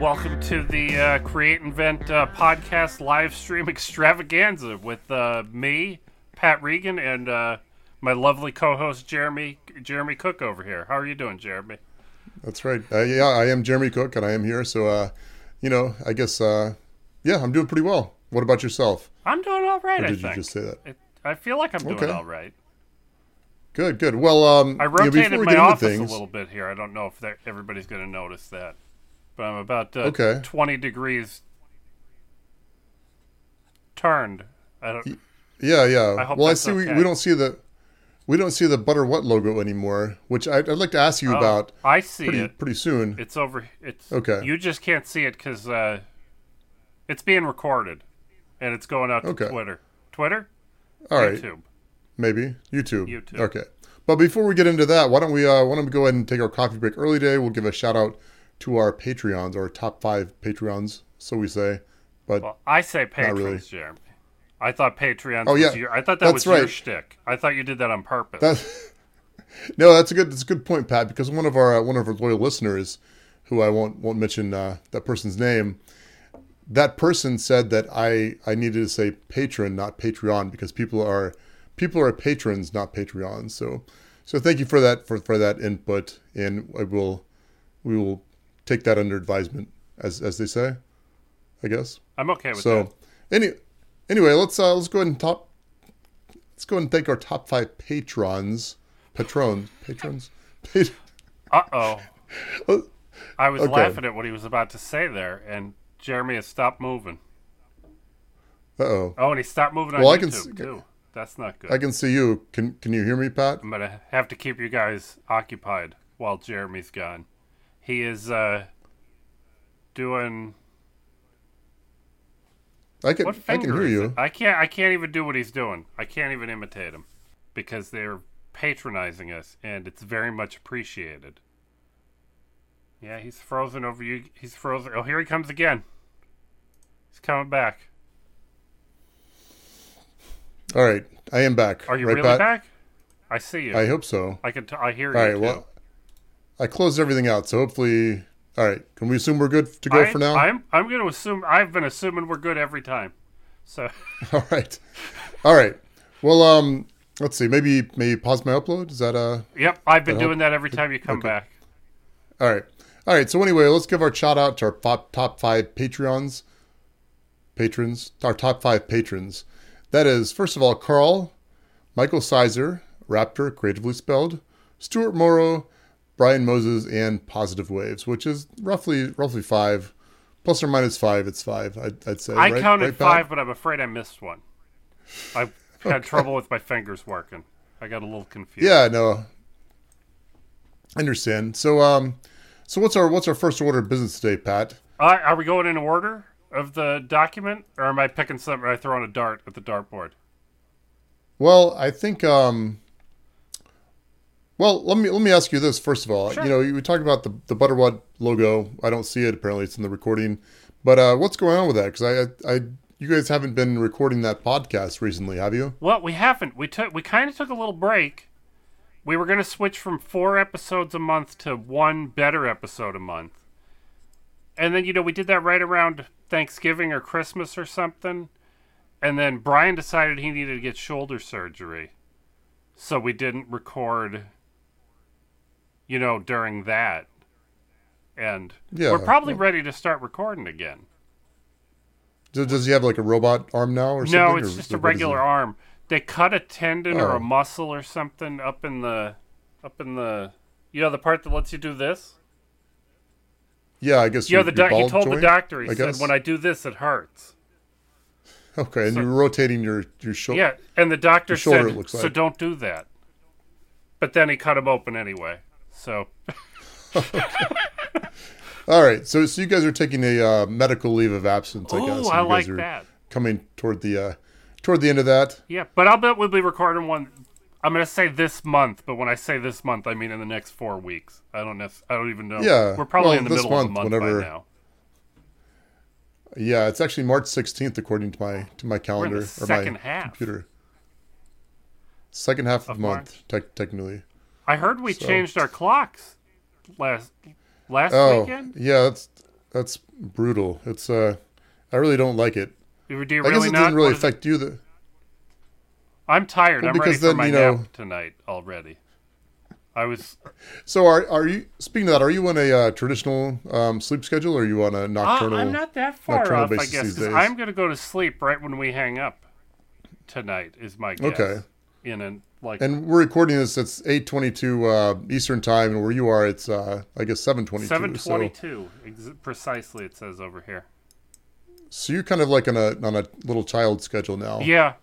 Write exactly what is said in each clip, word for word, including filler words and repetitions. Welcome to the uh, Create Invent uh, Podcast live stream extravaganza with uh, me, Pat Regan, and uh, my lovely co-host Jeremy Jeremy Cook over here. How are you doing, Jeremy? That's right. Uh, yeah, I am Jeremy Cook, and I am here. So, uh, you know, I guess, uh, yeah, I'm doing pretty well. What about yourself? I'm doing all right. Or did I you think. just say that? It, I feel like I'm doing okay. all right. Good, good. Well, um, I rotated yeah, my office things, a little bit here. I don't know if that, everybody's going to notice that. But I'm about uh, okay. twenty degrees turned. I don't. Yeah, yeah. I hope well, I see okay. we, we don't see the we don't see the Butter What logo anymore, which I'd, I'd like to ask you oh, about. I see pretty, it pretty soon. It's over. It's okay. You just can't see it because uh, it's being recorded, and it's going out to okay. Twitter. Twitter. All right. YouTube. Maybe YouTube. YouTube. Okay. But before we get into that, why don't we uh, why don't we go ahead and take our coffee break early today? We'll give a shout out to our Patreons, our top five Patreons, so we say. But well, I say patrons, really. Jeremy. I thought Patreons oh, yeah. was your I thought that that's was right. your shtick. I thought you did that on purpose. That's, no, that's a good that's a good point, Pat, because one of our uh, one of our loyal listeners, who I won't won't mention uh, that person's name, that person said that I, I needed to say patron, not Patreon, because people are people are patrons, not Patreons. So so thank you for that for, for that input, and I will we will take that under advisement, as as they say, I guess. I'm okay with so, that. So, any, anyway, let's uh, let's go ahead and top. Let's go ahead and thank our top five patrons, patrons, patrons. Pat- uh oh, I was okay. laughing at what he was about to say there, and Jeremy has stopped moving. Uh oh. Oh, and he stopped moving on well, YouTube I can see, too. That's not good. I can see you. Can Can you hear me, Pat? I'm gonna have to keep you guys occupied while Jeremy's gone. He is uh, doing. I can. I can hear you. I can't. I can't even do what he's doing. I can't even imitate him because they're patronizing us, and it's very much appreciated. Yeah, he's frozen over you. He's frozen. Oh, here he comes again. He's coming back. All right, I am back. Are you right, really Pat? back? I see you. I hope so. I can. T- I hear All you. All right. Too. Well. I closed everything out, so hopefully... All right, can we assume we're good to go I, for now? I'm I'm going to assume... I've been assuming we're good every time, so... All right. All right. Well, um, let's see. Maybe maybe pause my upload? Is that a... Yep, I've been doing help? that every time you come okay. back. All right. All right, so anyway, let's give our shout-out to our pop, top five Patreons. Patrons. Our top five patrons. That is, first of all, Carl, Michael Sizer, Raptor, creatively spelled, Stuart Morrow, Brian Moses, and Positive Waves, which is roughly roughly five. Plus or minus five, it's five, I'd, I'd say. I right? counted right, five, but I'm afraid I missed one. I okay. had trouble with my fingers working. I got a little confused. Yeah, no. I understand. So um, so what's our what's our first order of business today, Pat? Uh, are we going in order of the document, or am I picking something I throw on a dart at the dartboard? Well, I think... um. Well, let me let me ask you this first of all. Sure. You know, you talk about the the Butter What logo. I don't see it. Apparently, it's in the recording. But uh, what's going on with that? Because I, I, you guys haven't been recording that podcast recently, have you? Well, we haven't. We took we kind of took a little break. We were going to switch from four episodes a month to one better episode a month, and then you know we did that right around Thanksgiving or Christmas or something, and then Brian decided he needed to get shoulder surgery, so we didn't record. You know, during that. And yeah, we're probably well, ready to start recording again. Does he have like a robot arm now or something? No, it's just a regular arm. They cut a tendon oh. or a muscle or something up in the, up in the, you know, the part that lets you do this? Yeah, I guess you know, the doc- He told joint, the doctor, he I said, guess? when I do this, it hurts. Okay, so, and you're rotating your, your shoulder. Yeah, and the doctor said, it looks like. so don't do that. But then he cut him open anyway. So, okay. All right. So, so you guys are taking a uh, medical leave of absence, I Ooh, guess. Oh, I like that. Coming toward the uh, toward the end of that. Yeah, but I'll bet we'll be recording one. I'm going to say this month, but when I say this month, I mean in the next four weeks. I don't know. I don't even know. Yeah, we're probably well, in the middle month, of the month whenever, by now. Yeah, it's actually March sixteenth according to my to my calendar we're in the or second my half. computer. Second half of, of the month, te- technically. I heard we so. changed our clocks last last oh, weekend. Yeah, that's that's brutal. It's uh, I really don't like it. Do you I guess really it didn't really affect it? you. The... I'm tired. Well, I'm ready for then, my you know, nap tonight already. I was. So are are you speaking of that? Are you on a uh, traditional um, sleep schedule, or are you on a nocturnal? Uh, I'm not that far off, I guess. 'Cause I'm going to go to sleep right when we hang up tonight. Is my guess. Okay. In an like, and we're recording this. It's eight twenty-two uh, Eastern time, and where you are, it's uh, I guess seven twenty-two. seven twenty-two so. ex- precisely. It says over here. So you're kind of like on a on a little child schedule now. Yeah,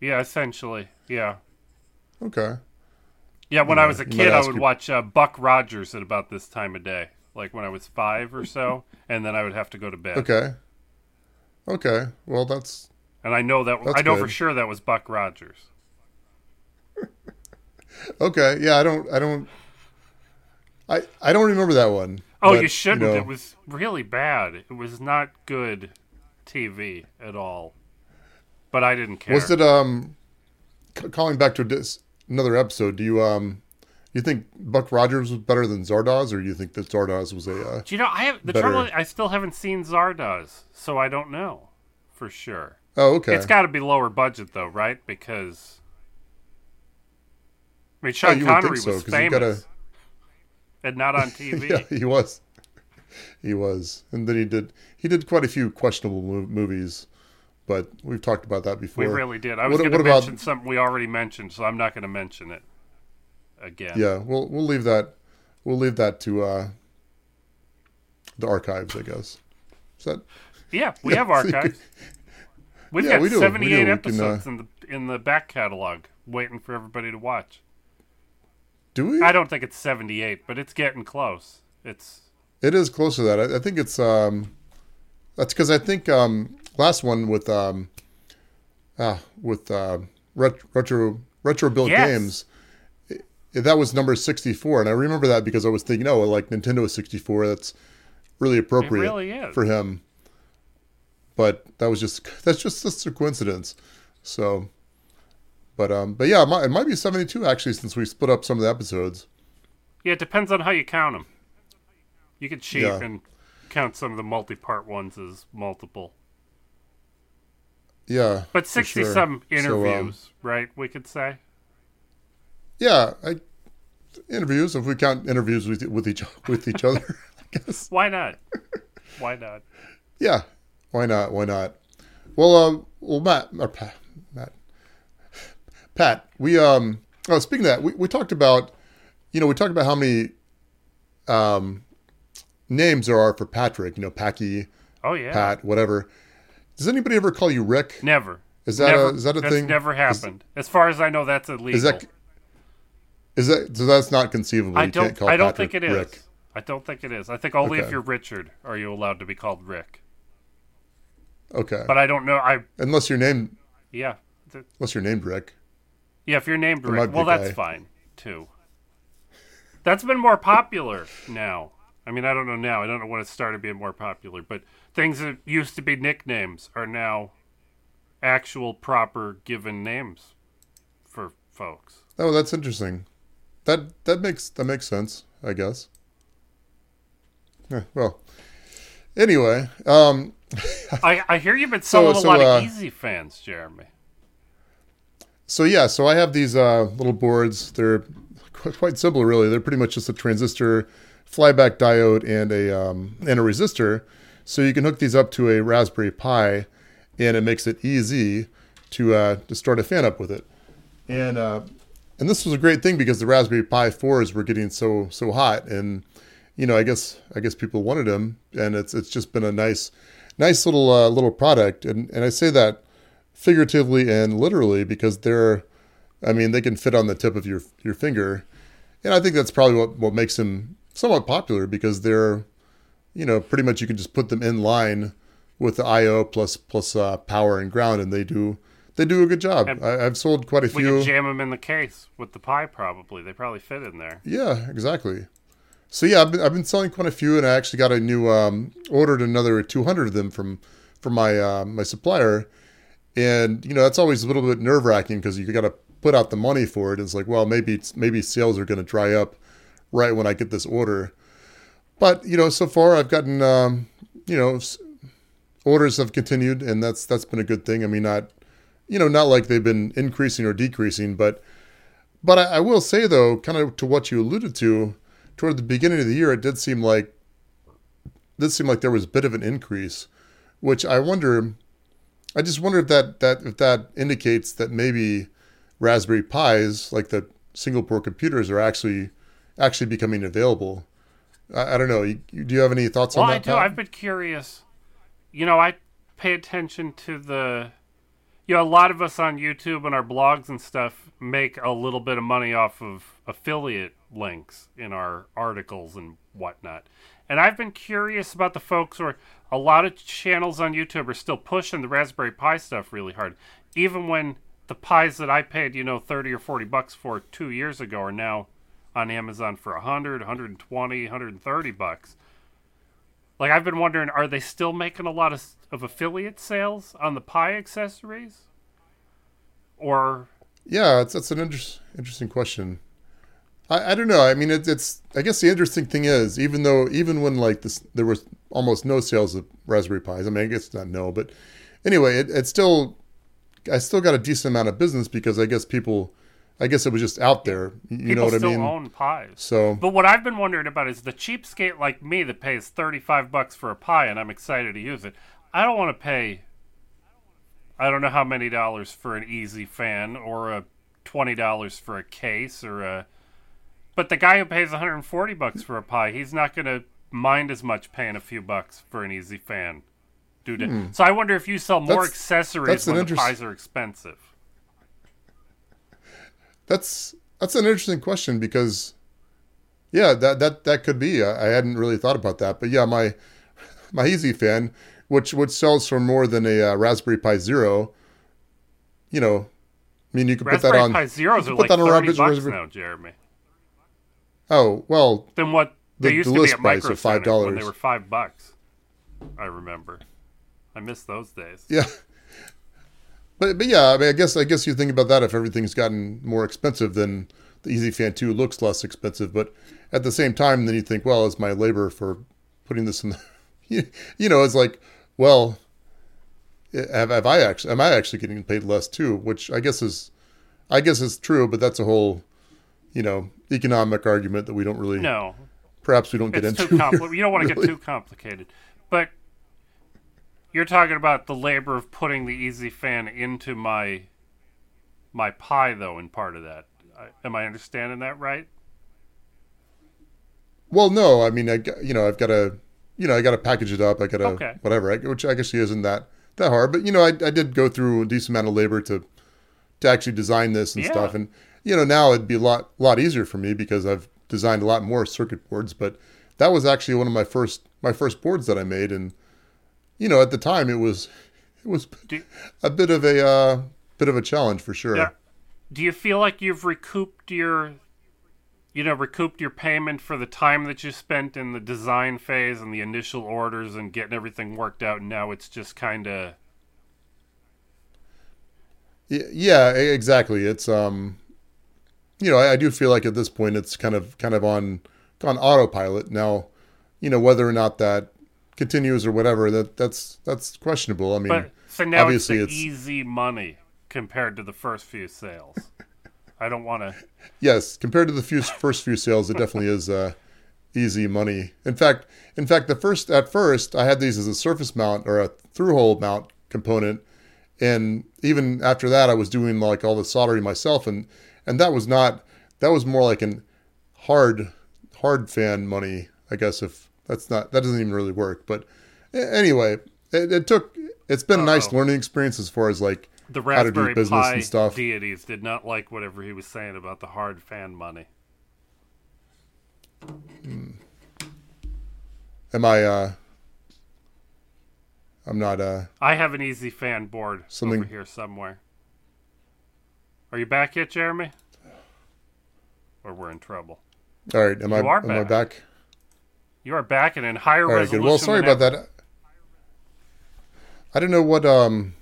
yeah, essentially, yeah. Okay. Yeah, when yeah, I was a kid, I would you... watch uh, Buck Rogers at about this time of day, like when I was five or so, and then I would have to go to bed. Okay. Okay. Well, that's. And I know that I know good. for sure that was Buck Rogers. Okay. Yeah, I don't. I don't. I I don't remember that one. Oh, but, you shouldn't. You know... It was really bad. It was not good T V at all, but I didn't care. Was it um c- calling back to dis- another episode? Do you um you think Buck Rogers was better than Zardoz, or do you think that Zardoz was a? Uh, do you know I have the better... trouble? I still haven't seen Zardoz, so I don't know for sure. Oh, okay. It's got to be lower budget though, right? Because I mean, Sean oh, Connery so, was famous gotta... and not on T V. Yeah, he was. He was, and then he did. He did quite a few questionable movies, but we've talked about that before. We really did. I was going to mention about, something we already mentioned, so I'm not going to mention it again. Yeah, we'll we'll leave that. We'll leave that to uh, the archives, I guess. Is that? Yeah, we yeah, have archives. So could, We've yeah, got we seventy-eight we we episodes can, uh, in the in the back catalog, waiting for everybody to watch. Do we? I don't think it's seventy-eight, but it's getting close. It's. It is close to that. I, I think it's, um, that's because I think, um, last one with, um, ah, with, uh, ret- retro, retro built yes. games, it, it, that was number sixty-four. And I remember that because I was thinking, oh, like Nintendo is sixty-four. That's really appropriate really for him. But that was just, that's just, just a coincidence. So, but, um, but yeah, it might, it might be seventy-two actually, since we split up some of the episodes. Yeah. It depends on how you count them. You could cheat yeah. and count some of the multi-part ones as multiple. Yeah, but sixty sure. some interviews, so, um, right? We could say. Yeah, I, interviews. If we count interviews with with each with each other, I guess. Why not? Why not? Yeah, why not? Why not? Well, um, well, Matt or Pat, Matt, Pat. We um. Oh, speaking of that, we we talked about, you know, we talked about how many, um. names there are for Patrick, you know, Packy, oh yeah, Pat, whatever. Does anybody ever call you Rick? Never. Is that never. a is that a that's thing? That's never happened. Is, as far as I know, that's illegal. Is that is that so? That's not conceivable. I don't. You can't call I don't Patrick think it is. Rick. I don't think it is. I think only okay. if you're Richard are you allowed to be called Rick. Okay. But I don't know. I unless you're named. Yeah. The, unless you're named Rick. Yeah, if you're named there Rick, well, that's fine too. That's been more popular now. I mean, I don't know now. I don't know when it started being more popular, but things that used to be nicknames are now actual proper given names for folks. Oh, that's interesting. That that makes that makes sense, I guess. Yeah, well, anyway, um, I I hear you've been selling so, so, a lot uh, of E Z fans, Jeremy. So yeah, so I have these uh, little boards. They're quite simple, really. They're pretty much just a transistor, flyback diode, and a um, and a resistor, so you can hook these up to a Raspberry Pi, and it makes it easy to uh, to start a fan up with it. And uh, and this was a great thing because the Raspberry Pi fours were getting so so hot, and you know I guess I guess people wanted them, and it's it's just been a nice nice little uh, little product. And and I say that figuratively and literally because they're, I mean they can fit on the tip of your your finger, and I think that's probably what what makes them somewhat popular because they're, you know, pretty much you can just put them in line with the I O plus plus uh, power and ground, and they do they do a good job. I, I've sold quite a we few. We can jam them in the case with the Pi, probably. They probably fit in there. Yeah, exactly. So yeah, I've been, I've been selling quite a few, and I actually got a new um, ordered another two hundred of them from from my uh, my supplier, and you know that's always a little bit nerve wracking because you got to put out the money for it. It's like, well, maybe maybe sales are going to dry up right when I get this order. But, you know, so far I've gotten, um, you know, orders have continued, and that's that's been a good thing. I mean, not, you know, not like they've been increasing or decreasing, but but I, I will say, though, kind of to what you alluded to, toward the beginning of the year, it did seem like did seem like there was a bit of an increase, which I wonder, I just wonder if that that if that indicates that maybe Raspberry Pis, like the single core computers, are actually actually becoming available. I, I don't know. You, you, do you have any thoughts well, on that? I do. Pat? I've been curious. You know, I pay attention to the, you know, a lot of us on YouTube and our blogs and stuff make a little bit of money off of affiliate links in our articles and whatnot. And I've been curious about the folks who are, a lot of channels on YouTube are still pushing the Raspberry Pi stuff really hard. Even when the Pis that I paid, you know, thirty or forty bucks for two years ago are now on Amazon for one hundred, one twenty, one thirty bucks. Like, I've been wondering, are they still making a lot of, of affiliate sales on the Pi accessories? Or... Yeah, it's, that's an inter- interesting question. I, I don't know. I mean, it, it's... I guess the interesting thing is, even though... Even when, like, this, there was almost no sales of Raspberry Pis. I mean, I guess not no, but... Anyway, it, it still... I still got a decent amount of business because I guess people... I guess it was just out there. You People know what I mean? People still own Pis. So. But what I've been wondering about is the cheapskate like me that pays thirty-five bucks for a Pi and I'm excited to use it. I don't want to pay, I don't know how many dollars for an E Z-FAN or a twenty dollars for a case or a... But the guy who pays one hundred forty bucks for a Pi, he's not going to mind as much paying a few bucks for an E Z-FAN. Due to... hmm. So I wonder if you sell more that's, accessories that's when the interest- Pis are expensive. That's that's an interesting question because, yeah, that that, that could be. I, I hadn't really thought about that, but yeah, my my E Z-FAN, which which sells for more than a uh, Raspberry Pi Zero, you know, I mean, you could Raspberry put that on. Raspberry Pi Zeros are like thirty bucks Raspberry... now, Jeremy. Oh well. Then what? They the, used the to list be at microcenter when they were five bucks. I remember. I miss those days. Yeah. But but yeah, I mean, I guess I guess you think about that. If everything's gotten more expensive, then the E Z-FAN two looks less expensive. But at the same time, then you think, well, is my labor for putting this in the, you, you know, it's like, well, have, have I actually am I actually getting paid less too? Which I guess is, I guess is true. But that's a whole, you know, economic argument that we don't really no. Perhaps we don't it's get too into. Compli- you don't want to really. Get too complicated, but. You're talking about the labor of putting the E Z-FAN into my my Pi, though, in part of that. I, am I understanding that right? Well, no. I mean, I you know I've got to you know I got to package it up. I got to okay. whatever, I, which I guess isn't that, that hard. But you know, I I did go through a decent amount of labor to to actually design this and yeah. stuff. And you know, now it'd be a lot lot easier for me because I've designed a lot more circuit boards. But that was actually one of my first my first boards that I made and. You know, at the time, it was it was do, a bit of a uh, bit of a challenge for sure. Yeah. Do you feel like you've recouped your, you know, recouped your payment for the time that you spent in the design phase and the initial orders and getting everything worked out? And now it's just kind of. Yeah, exactly. It's um, you know, I, I do feel like at this point it's kind of kind of on on autopilot now. You know, whether or not that. Continues or whatever that that's that's questionable. I mean, but, so now obviously it's, the it's easy money compared to the first few sales. I don't want to. Yes, compared to the few, first few sales, it definitely is uh, easy money. In fact, in fact, the first at first I had these as a surface mount or a through-hole mount component, and even after that, I was doing like all the soldering myself, and and that was not that was more like an hard hard fan money, I guess if. That's not, that doesn't even really work. But anyway, it, it took, it's been Uh-oh. a nice learning experience as far as like the how to do business Pi and stuff. The Raspberry Pi deities did not like whatever he was saying about the hard fan money. Hmm. Am I, uh, I'm not, uh. I have an E Z-FAN board something... over here somewhere. Are you back yet, Jeremy? Or we're in trouble. All right. Am you I, are am back. I back? You are back and in higher right, resolution. Good. Well, sorry about ever. that. I don't know what um,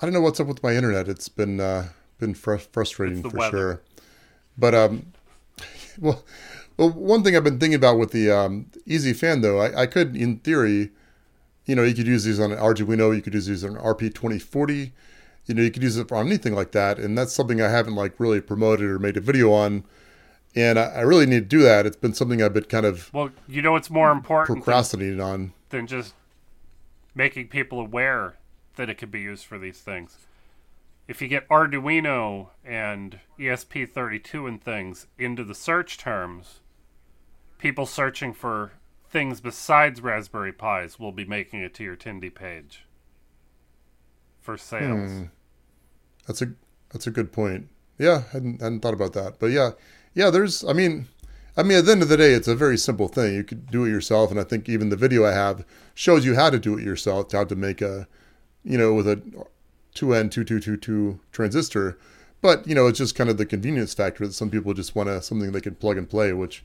I don't know what's up with my internet. It's been uh, been fr- frustrating for weather. sure. But um, well, Well, one thing I've been thinking about with the um, E Z-FAN, though, I, I could, in theory, you know, you could use these on an Arduino, you could use these on an R P twenty forty, you know, you could use it on anything like that. And that's something I haven't, like, really promoted or made a video on. And I, I really need to do that. It's been something I've been kind of well, you know, what's more important procrastinating on than just making people aware that it could be used for these things. If you get Arduino and E S P thirty-two and things into the search terms, people searching for things besides Raspberry Pis will be making it to your Tindy page for sales. Hmm. That's a that's a good point. Yeah, I hadn't, hadn't thought about that. But yeah, yeah. There's, I mean, I mean, at the end of the day, it's a very simple thing. You could do it yourself, and I think even the video I have shows you how to do it yourself. How to make a, you know, with a two N two two two two transistor, but you know, it's just kind of the convenience factor that some people just want to something they can plug and play, which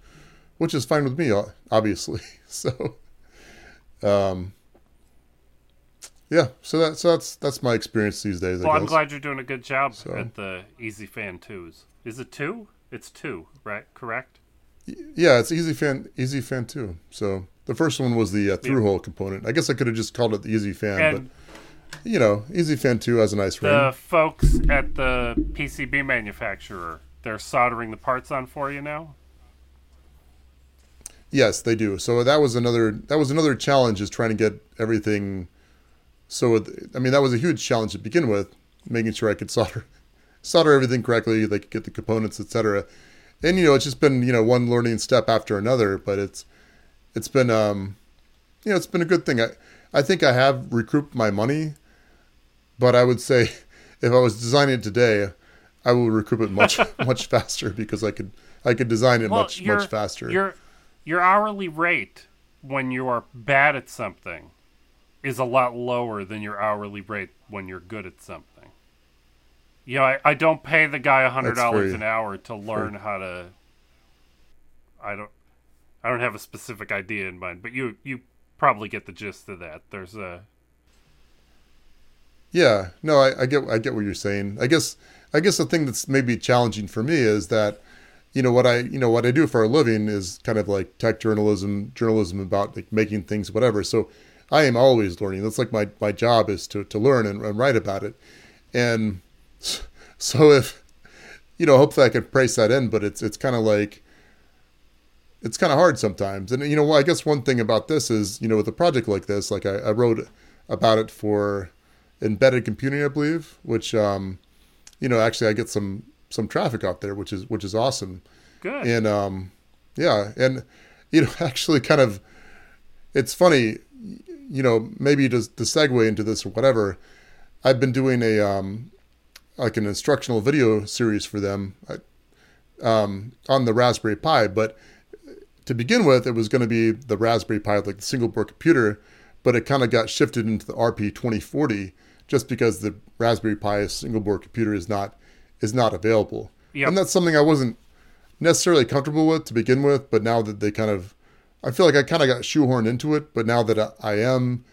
which is fine with me, obviously. So um yeah so that's so that's that's my experience these days. Well, I guess. I'm glad you're doing a good job so. At the E Z-FAN twos. Is it two? It's two, right? Correct. Yeah, it's E Z-FAN E Z-FAN two. So the first one was the uh, through hole yeah. component. I guess I could have just called it the E Z-FAN, and- but you know, E Z-FAN two has a nice ring. The folks at the P C B manufacturer, they're soldering the parts on for you now? Yes, they do. So that was another that was another challenge, is trying to get everything. So, I mean, that was a huge challenge to begin with, making sure I could solder solder everything correctly, they could get the components, et cetera. And, you know, it's just been, you know, one learning step after another, but it's it's been, um, you know, it's been a good thing. I, I think I have recouped my money. But I would say if I was designing it today, I would recoup it much much faster, because I could I could design it well, much, your, much faster. Your your hourly rate when you are bad at something is a lot lower than your hourly rate when you're good at something. You know, I, I don't pay the guy one hundred dollars very, an hour to learn very, how to... I don't I don't have a specific idea in mind, but you you probably get the gist of that. There's a... Yeah, no, I, I get I get what you're saying. I guess I guess the thing that's maybe challenging for me is that, you know, what I you know what I do for a living is kind of like tech journalism, journalism about like making things, whatever. So I am always learning. That's like my, my job is to, to learn and, and write about it. And so if, you know, hopefully I can price that in, but it's it's kind of like, it's kind of hard sometimes. And, you know, I guess one thing about this is, you know, with a project like this, like I, I wrote about it for Embedded Computing, I believe, which um you know, actually I get some some traffic out there, which is which is awesome. Good. And um yeah, and you know, actually kind of, it's funny, you know, maybe just the segue into this or whatever, I've been doing a um like an instructional video series for them um on the Raspberry Pi. But to begin with, it was going to be the Raspberry Pi, like the single board computer, but it kind of got shifted into the R P twenty forty, just because the Raspberry Pi single board computer is not is not available. Yep. And that's something I wasn't necessarily comfortable with to begin with, but now that they kind of, I feel like I kind of got shoehorned into it, but now that I, I am,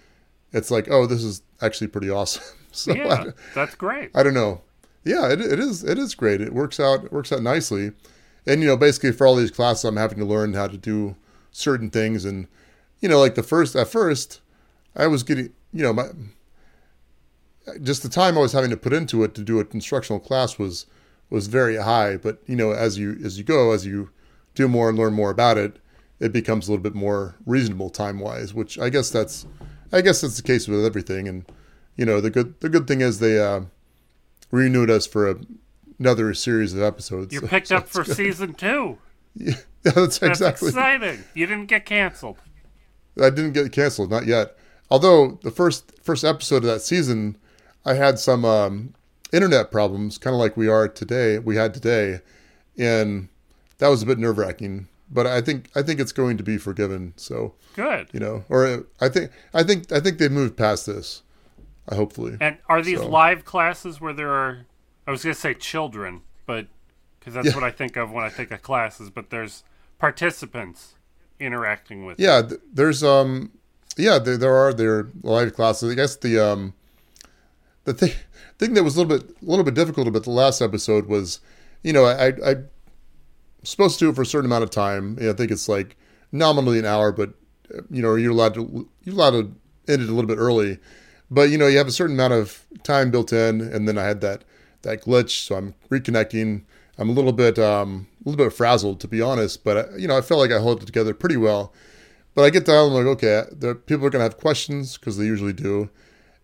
it's like, oh, this is actually pretty awesome. So yeah, I, that's great. I don't know. Yeah, it it is it is great. It works out it works out nicely. And you know, basically for all these classes I'm having to learn how to do certain things, and you know, like the first at first I was getting, you know, my just the time I was having to put into it to do an instructional class was was very high. But you know, as you as you go, as you do more and learn more about it, it becomes a little bit more reasonable time wise. Which I guess that's I guess that's the case with everything. And you know, the good the good thing is they uh, renewed us for a, another series of episodes. You're so, picked so up for good. Season two. Yeah, that's, that's exactly exciting. You didn't get canceled. I didn't get canceled, not yet. Although the first first episode of that season, I had some um, internet problems, kind of like we are today. We had today, and that was a bit nerve wracking. But I think I think it's going to be forgiven. So good, you know. Or I think I think I think they've moved past this. Uh, hopefully. And are these so. live classes where there are? I was going to say children, but because that's yeah. what I think of when I think of classes. But there's participants interacting with. Yeah, th- there's um. Yeah, there, there are their live classes. I guess the um, the thing thing that was a little bit a little bit difficult about the last episode was, you know, I I supposed to do it for a certain amount of time. I think it's like nominally an hour, but you know, you're allowed to you're allowed to end it a little bit early. But you know, you have a certain amount of time built in, and then I had that that glitch, so I'm reconnecting. I'm a little bit um, a little bit frazzled, to be honest, but you know, I felt like I held it together pretty well. But I get down, I'm like, okay, the people are gonna have questions because they usually do,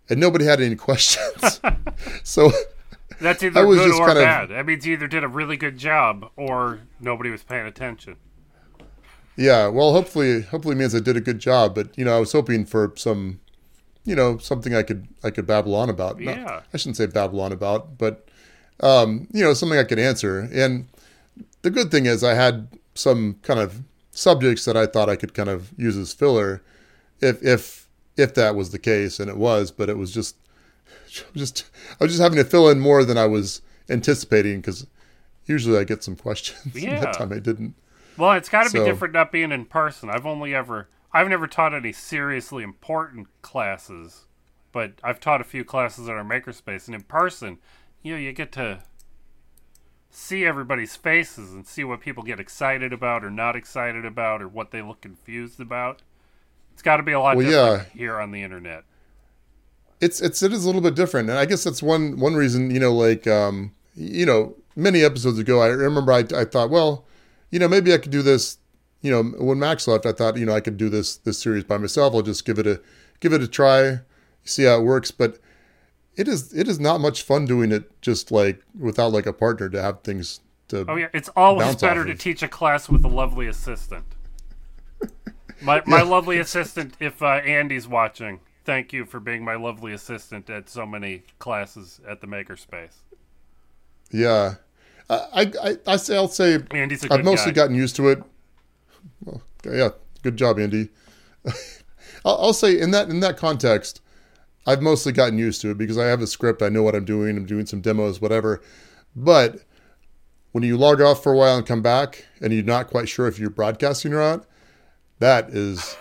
and nobody had any questions. So that's either good or bad. That means you either did a really good job or nobody was paying attention. Yeah, well, hopefully, hopefully it means I did a good job. But you know, I was hoping for some, you know, something I could I could babble on about. Yeah, Not, I shouldn't say babble on about, but um, you know, something I could answer. And the good thing is, I had some kind of subjects that I thought I could kind of use as filler, if if if that was the case, and it was. But it was just just I was just having to fill in more than I was anticipating, because usually I get some questions. Yeah, and that time I didn't. Well, it's got to so. be different not being in person. I've only ever, I've never taught any seriously important classes, but I've taught a few classes at our makerspace. And in person, you know, you get to see everybody's faces and see what people get excited about or not excited about or what they look confused about. It's got to be a lot well, different yeah. here on the internet. It's, it's, it is a little bit different. And I guess that's one, one reason, you know, like, um, you know, many episodes ago, I remember I, I thought, well, you know, maybe I could do this, you know, when Max left, I thought, you know, I could do this, this series by myself. I'll just give it a, give it a try, see how it works. But it is, it is not much fun doing it just like without like a partner to have things to. Oh yeah. It's always better to teach a class with a lovely assistant. My, my yeah. lovely assistant. If uh, Andy's watching, thank you for being my lovely assistant at so many classes at the Makerspace. Yeah. I, I, I say, I'll say Andy's a good I've mostly guy. gotten used to it. Well, yeah. Good job, Andy. I'll, I'll say in that, in that context, I've mostly gotten used to it because I have a script. I know what I'm doing. I'm doing some demos, whatever. But when you log off for a while and come back and you're not quite sure if you're broadcasting or not, that is,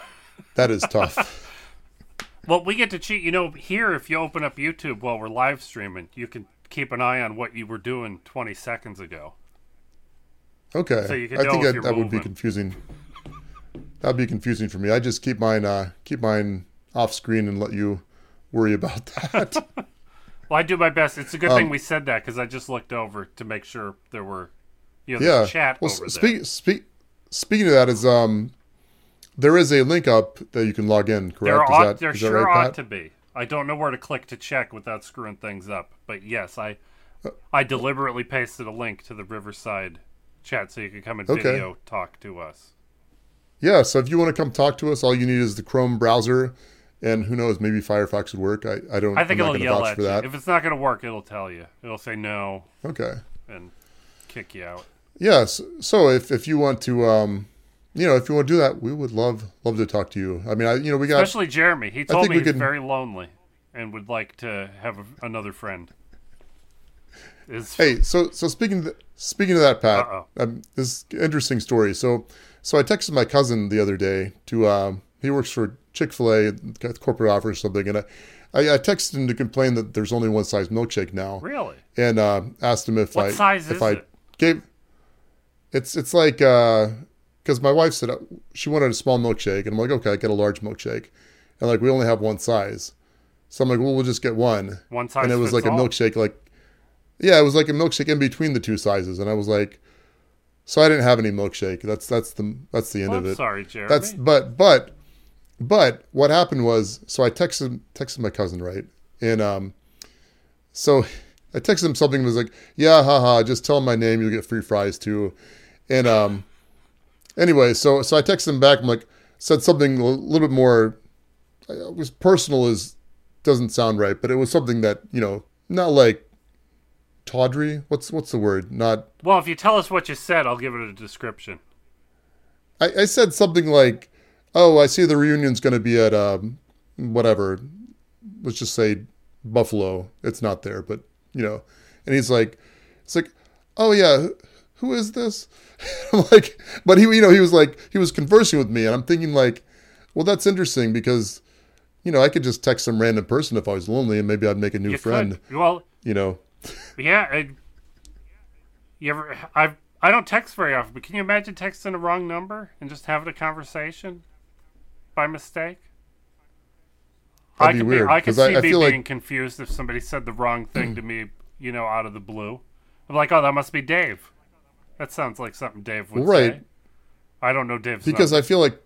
that is tough. Well, we get to cheat, you know, here, if you open up YouTube while we're live streaming, you can keep an eye on what you were doing twenty seconds ago. Okay. So you can I know think if I, you're that moving. Would be confusing. That'd be confusing for me. I just keep mine, uh, keep mine off screen and let you worry about that. Well, I do my best. It's a good um, thing we said that, because I just looked over to make sure there were, you know, yeah. the chat well, over speak, there. Speak, speaking of that, is um, there is a link up that you can log in, correct? There, ought, is that, there is sure that right, ought Pat? to be. I don't know where to click to check without screwing things up. But yes, I I deliberately pasted a link to the Riverside chat so you can come and okay. video talk to us. Yeah, so if you want to come talk to us, all you need is the Chrome browser. And who knows, maybe Firefox would work. I, I don't I think I'm it'll yell at for you. That. If it's not going to work, it'll tell you. It'll say no. Okay. And kick you out. Yes. Yeah, so, so if, if you want to... Um, You know, if you want to do that, we would love love to talk to you. I mean, I you know, we got... Especially Jeremy. He told me he's could... very lonely and would like to have a, another friend. Is... Hey, so so speaking to, speaking of that, Pat, um, this interesting story. So so I texted my cousin the other day to... Um, he works for Chick-fil-A, corporate office or something, and I, I, I texted him to complain that there's only one size milkshake now. Really? And uh, asked him if what I... What size if is I it? Gave, it's, it's like... Uh, Because my wife said she wanted a small milkshake. And I'm like, okay, I get a large milkshake. And like, we only have one size. So I'm like, well, we'll just get one. One size. And it was like a milkshake, like, yeah, it was like a milkshake in between the two sizes. And I was like, so I didn't have any milkshake. That's, that's the, that's the end well, of it. I'm sorry, Jeremy. That's, but, but, but what happened was, so I texted, texted my cousin, right? And, um, so I texted him something that was like, yeah, haha, just tell him my name. You'll get free fries too. And, um, Anyway, so so I texted him back. I'm like, said something a little bit more. It was personal, as doesn't sound right, but it was something that, you know, not like tawdry. What's what's the word? Not well. If you tell us what you said, I'll give it a description. I, I said something like, "Oh, I see the reunion's going to be at um, whatever. Let's just say Buffalo. It's not there, but you know." And he's like, "It's like, oh yeah." Who is this? I'm like, but he, you know, he was like, he was conversing with me, and I'm thinking like, well, that's interesting because, you know, I could just text some random person if I was lonely, and maybe I'd make a new you friend. Could. Well, you know, yeah. I, you ever? I've I don't text very often, but can you imagine texting the wrong number and just having a conversation by mistake? That'd I be could weird, be, I could see I, me I being like... confused if somebody said the wrong thing to me, you know, out of the blue. I'm like, oh, that must be Dave. That sounds like something Dave would right. say. I don't know Dave's Because number. I feel like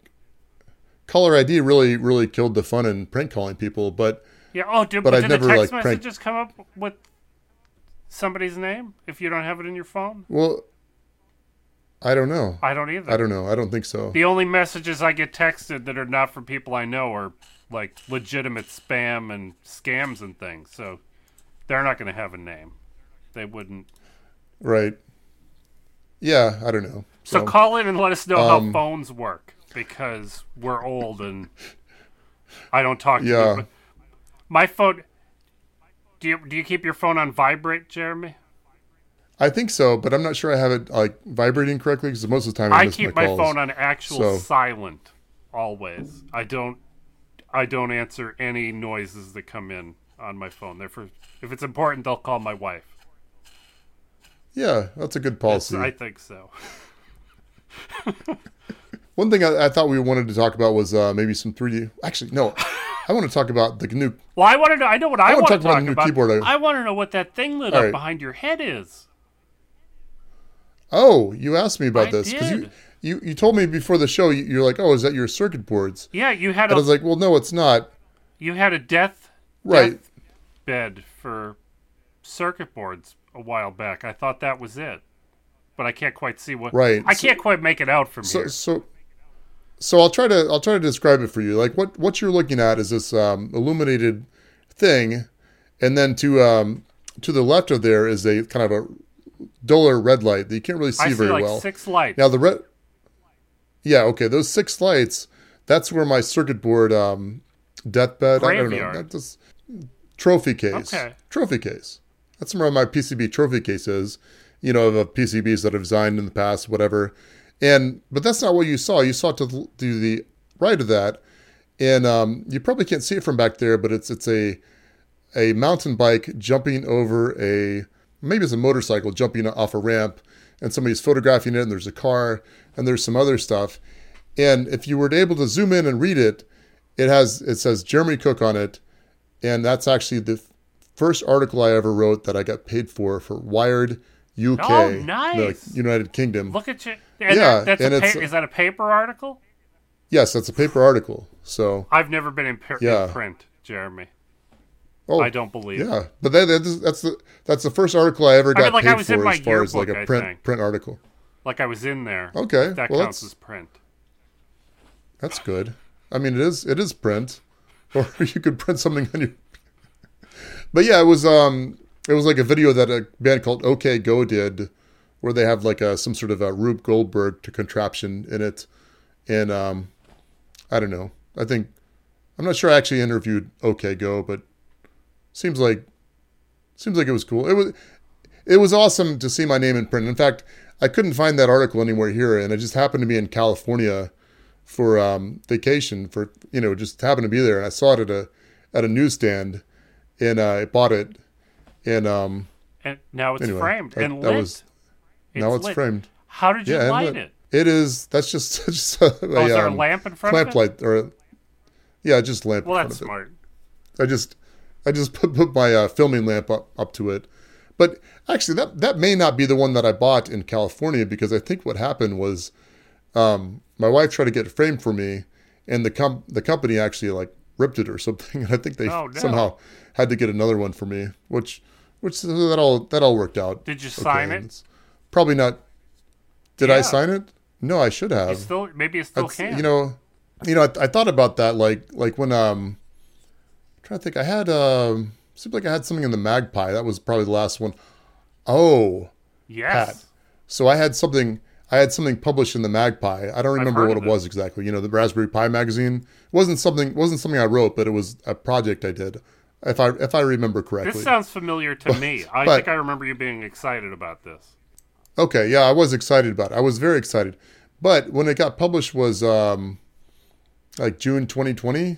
caller I D really, really killed the fun in prank calling people, but yeah. Oh, did, but but did never, the text like, messages prank... come up with somebody's name if you don't have it in your phone? Well, I don't know. I don't either. I don't know. I don't think so. The only messages I get texted that are not from people I know are like legitimate spam and scams and things. So they're not going to have a name. They wouldn't. Right. Yeah, I don't know. So, so call in and let us know um, how phones work, because we're old and I don't talk to yeah. you. My phone. Do you do you keep your phone on vibrate, Jeremy? I think so, but I'm not sure I have it like vibrating correctly because most of the time I, I miss keep my, calls, my phone on actual so. silent always. I don't I don't answer any noises that come in on my phone. Therefore, if it's important, they'll call my wife. Yeah, that's a good policy. That's, I think so. One thing I, I thought we wanted to talk about was uh, maybe some three D. Actually, no. I want to talk about the new. Well, I want to know. I know what I, I want to talk about. Talk the new about. keyboard. I want to know what that thing lit All up right. behind your head is. Oh, you asked me about I this because you, you you told me before the show. You, you're like, oh, is that your circuit boards? Yeah, you had. And a, I was like, well, no, it's not. You had a death right death bed for circuit boards a while back. I thought that was it, but I can't quite see what. Right. I so, can't quite make it out from so, here. So, so I'll try to I'll try to describe it for you. Like what what you're looking at is this um, illuminated thing, and then to um, to the left of there is a kind of a duller red light that you can't really see, I see very like well. Like six lights. Now the red. Yeah. Okay. Those six lights. That's where my circuit board um, deathbed. Graveyard. I don't know. That just, trophy case. Okay. Trophy case. That's where my P C B trophy case is, you know, of P C Bs that I've designed in the past, whatever. And but that's not what you saw. You saw it to the, to the right of that, and um, you probably can't see it from back there. But it's it's a a mountain bike jumping over a maybe it's a motorcycle jumping off a ramp, and somebody's photographing it. And there's a car, and there's some other stuff. And if you were able to zoom in and read it, it has it says Jeremy Cook on it, and that's actually the first article I ever wrote that I got paid for for Wired U K, oh, nice. The United Kingdom. Look at you. And yeah, that, that's and a pa- is that a paper article? Yes, that's a paper article. So I've never been in, per- yeah. in print, Jeremy. Oh, I don't believe. Yeah, it. But that, that's, that's the that's the first article I ever got I mean, like paid I was for in my as far yearbook, as like a print print article. Like I was in there. Okay, that well, counts as print. That's good. I mean, it is it is print, or you could print something on your. But yeah, it was um, it was like a video that a band called OK Go did, where they have like a some sort of a Rube Goldberg to contraption in it, and um, I don't know. I think I'm not sure. I actually interviewed OK Go, but seems like seems like it was cool. It was it was awesome to see my name in print. In fact, I couldn't find that article anywhere here, and I just happened to be in California for um, vacation. For you know, just happened to be there, and I saw it at a at a newsstand. And uh, I bought it, and um, and now it's anyway, framed I, and lit. Was, it's now it's lit. framed. How did you yeah, light it? It is. That's just just. A, oh, a, is there um, a lamp in front lamp of it? Light or a, yeah, just lamp. Well, in front that's of smart. It. I just I just put, put my uh, filming lamp up, up to it, but actually that that may not be the one that I bought in California because I think what happened was, um, my wife tried to get it framed for me, and the com- the company actually like ripped it or something, and I think they oh, no. somehow. had to get another one for me, which, which that all that all worked out. Did you okay. sign it? Probably not. Did yeah. I sign it? No, I should have. You still, maybe it still That's, can. You know, you know. I, I thought about that, like like when um, I'm trying to think. I had um, seemed like I had something in the MagPi. That was probably the last one. Oh, yes. Pat. So I had something. I had something published in the MagPi. I don't remember what it was exactly. You know, the Raspberry Pi magazine it wasn't something wasn't something I wrote, but it was a project I did. If I if I remember correctly. This sounds familiar to but, me. I but, think I remember you being excited about this. Okay, yeah, I was excited about it. I was very excited. But when it got published was um, like June twenty twenty.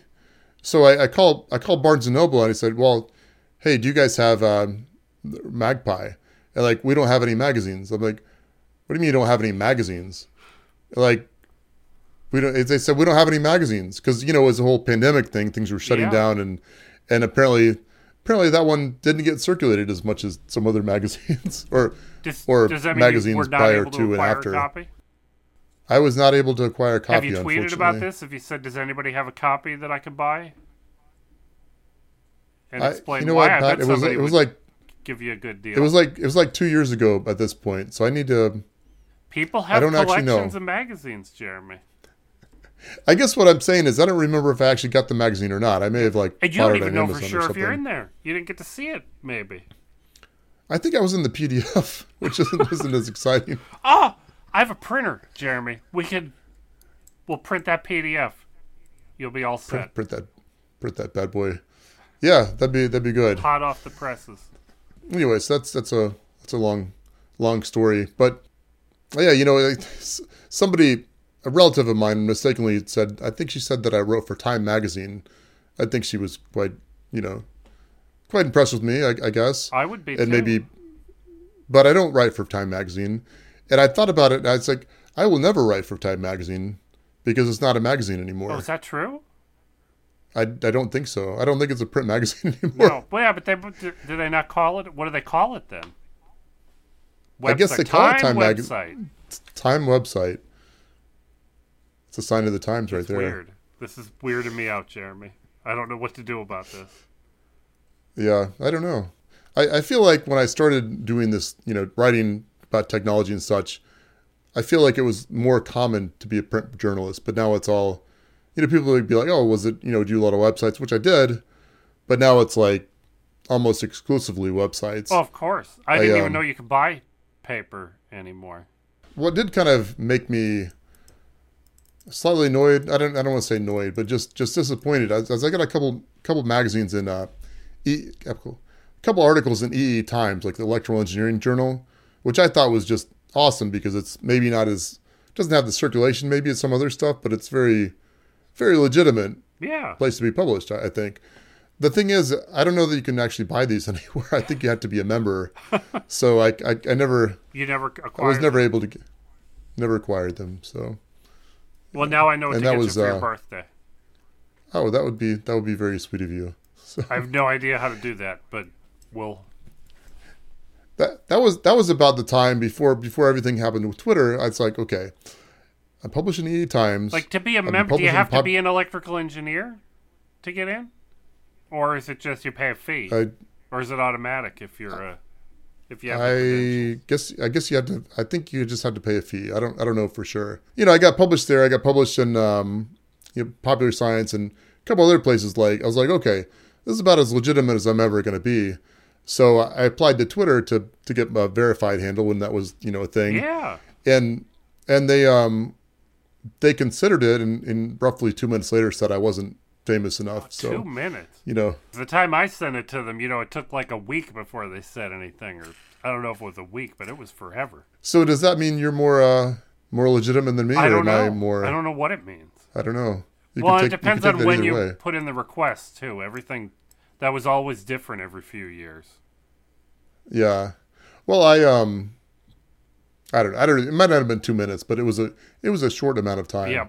So I, I called I called Barnes and Noble and I said, well, hey, do you guys have um, MagPi? And like, we don't have any magazines. I'm like, What do you mean you don't have any magazines? Like, we don't. They said we don't have any magazines because, you know, it was the whole pandemic thing. Things were shutting yeah. down, and and apparently, apparently that one didn't get circulated as much as some other magazines or does, or does that mean magazines prior to, to and after. Copy? I was not able to acquire a copy. Have you tweeted about this? Have you said, does anybody have a copy that I could buy? And explain I, you know why what, Pat, I bet it was, it was like give you a good deal. It was like it was like two years ago at this point. So I need to. People have I don't collections of magazines, Jeremy. I guess what I'm saying is I don't remember if I actually got the magazine or not. I may have like. And you don't even know for sure if you're in there. You didn't get to see it, maybe. I think I was in the P D F, which isn't, isn't as exciting. Oh, I have a printer, Jeremy. We can, we'll print that P D F. You'll be all set. Print, print that, print that bad boy. Yeah, that'd be that'd be good. Hot off the presses. Anyways, that's that's a that's a long, long story. But yeah, you know, somebody. A relative of mine mistakenly said, I think she said that I wrote for Time magazine. I think she was quite, you know, quite impressed with me, I, I guess. I would be and too. Maybe, but I don't write for Time magazine. And I thought about it, and I was like, I will never write for Time magazine because it's not a magazine anymore. Oh, is that true? I, I don't think so. I don't think it's a print magazine anymore. No, well, yeah, but they, do they not call it? What do they call it then? Website. I guess they call Time it Time magazine. Time website. It's a sign of the times right it's there. Weird. This is weirding me out, Jeremy. I don't know what to do about this. Yeah, I don't know. I, I feel like when I started doing this, you know, writing about technology and such, I feel like it was more common to be a print journalist. But now it's all, you know, people would be like, oh, was it, you know, do a lot of websites, which I did. But now it's like almost exclusively websites. Oh, of course. I didn't I, um, even know you could buy paper anymore. What did kind of make me... slightly annoyed. I don't. I don't want to say annoyed, but just, just disappointed. I, I got a couple couple magazines in uh, e, a couple articles in E E Times, like the Electrical Engineering Journal, which I thought was just awesome because it's maybe not as doesn't have the circulation maybe as some other stuff, but it's very very legitimate. Yeah. Place to be published. I, I think. The thing is, I don't know that you can actually buy these anywhere. I think you have to be a member. So I, I I never. You never acquired. I was never them. able to. Get, never acquired them. So. Well, now I know what and to get was, you for uh, your birthday. Oh, that would be that would be very sweet of you. So, I have no idea how to do that, but we'll. That that was that was about the time before before everything happened with Twitter. I was like, okay, I'm publishing E E Times. Like to be a member, do you have pop- to be an electrical engineer to get in, or is it just you pay a fee, I, or is it automatic if you're I, a If you have I guess I guess you had to. I think you just had to pay a fee. I don't. I don't know for sure. You know, I got published there. I got published in um, you know, Popular Science and a couple other places. Like I was like, okay, this is about as legitimate as I'm ever going to be. So I applied to Twitter to to get a verified handle when that was, you know, a thing. Yeah. And and they um they considered it, and, and roughly two minutes later said I wasn't famous enough. Oh, so two minutes. You know, the time I sent it to them, you know, it took like a week before they said anything, or. I don't know if it was a week, but it was forever. So does that mean you're more uh, more legitimate than me? I don't or am know. I, more, I don't know what it means. I don't know. You well, it take, depends on when you way. put in the request, too. Everything, that was always different every few years. Yeah. Well, I um, I don't I don't. It might not have been two minutes, but it was a it was a short amount of time. Yeah.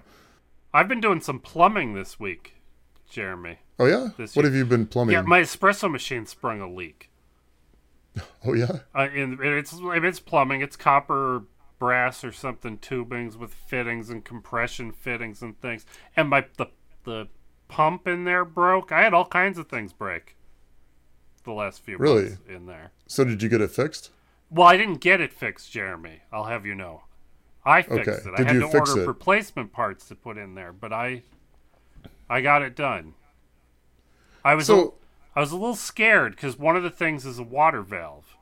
I've been doing some plumbing this week, Jeremy. Oh, yeah? What year. have you been plumbing? Yeah, my espresso machine sprung a leak. Oh yeah, uh, and it's it's plumbing. It's copper, or brass, or something tubings with fittings and compression fittings and things. And my the the pump in there broke. I had all kinds of things break the last few really? months in there. So did you get it fixed? Well, I didn't get it fixed, Jeremy. I'll have you know, I fixed okay. it. I did had you to fix order it? replacement parts to put in there, but I I got it done. I was. So- I was a little scared because one of the things is a water valve,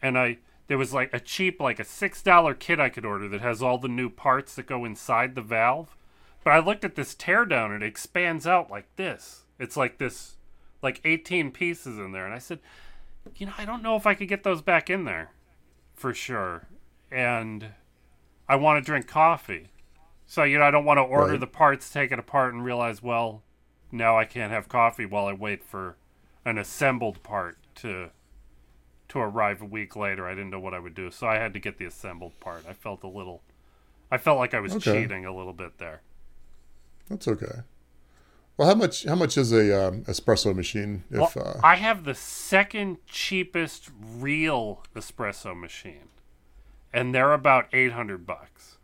and I there was like a cheap like a six dollar kit I could order that has all the new parts that go inside the valve, but I looked at this teardown and it expands out like this. It's like this, like eighteen pieces in there, and I said, you know, I don't know if I could get those back in there, for sure, and I want to drink coffee, so you know I don't want to order right. the parts, take it apart, and realize well now I can't have coffee while I wait for an assembled part to to arrive a week later. I didn't know what I would do, so I had to get the assembled part. I felt a little... I felt like I was okay. cheating a little bit there. That's okay. Well, how much How much is a um, espresso machine? If well, uh... I have the second cheapest real espresso machine, and they're about eight hundred bucks.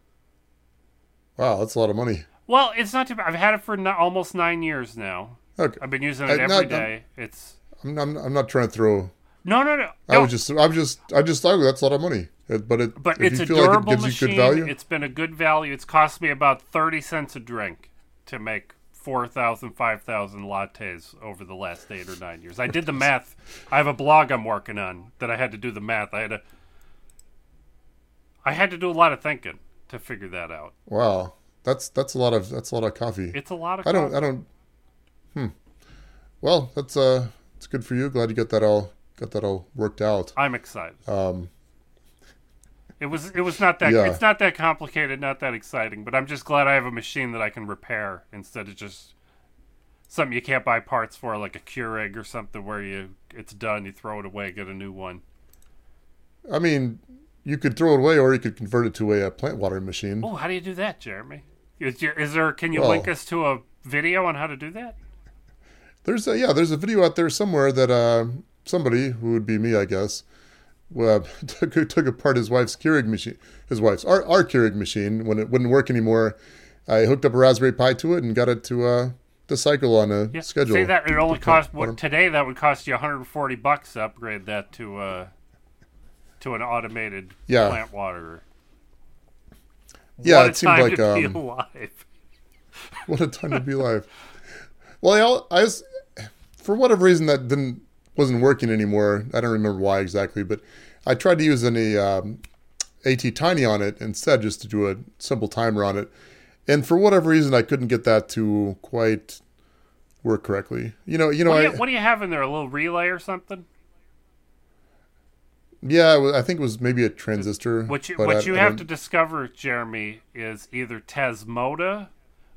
Wow, that's a lot of money. Well, it's not too bad. I've had it for no, almost nine years now. Okay. I've been using it I, every not, day. I'm, it's. I'm, I'm, I'm not trying to throw... No, no, no. I no. was just, I was just, I just thought that's a lot of money, but it, but if it's you feel a durable like it gives machine. You good value, it's been a good value. It's cost me about thirty cents a drink to make four thousand, five thousand lattes over the last eight or nine years. I did the math. I have a blog I'm working on that I had to do the math. I had to, I had to do a lot of thinking to figure that out. Wow, that's that's a lot of that's a lot of coffee. It's a lot of. I coffee. don't, I don't. Hmm. Well, that's uh, it's good for you. Glad you got that all. Got that all worked out. I'm excited. Um, it was it was not that yeah. it's not that complicated, not that exciting, but I'm just glad I have a machine that I can repair instead of just something you can't buy parts for, like a Keurig or something where you it's done, you throw it away, get a new one. I mean, you could throw it away, or you could convert it to a, a plant watering machine. Oh, how do you do that, Jeremy? Is, is there? Can you well, link us to a video on how to do that? There's a, yeah, there's a video out there somewhere that. Uh, Somebody who would be me, I guess, uh, took took apart his wife's Keurig machine, his wife's our, our Keurig machine when it wouldn't work anymore. I hooked up a Raspberry Pi to it and got it to uh, to cycle on a yeah. schedule. See that it only cost what today that would cost you one hundred forty bucks to upgrade that to uh to an automated yeah. plant waterer. Yeah, what it seemed like to um, be alive. What a time to be alive. Well, I, I was for whatever reason that didn't. Wasn't working anymore. I don't remember why exactly, but I tried to use an um, ATtiny on it instead, just to do a simple timer on it. And for whatever reason, I couldn't get that to quite work correctly. You know, you know. What do you, I, what do you have in there? A little relay or something? Yeah, I think it was maybe a transistor. What you, what I, you I have to discover, Jeremy, is either Tasmota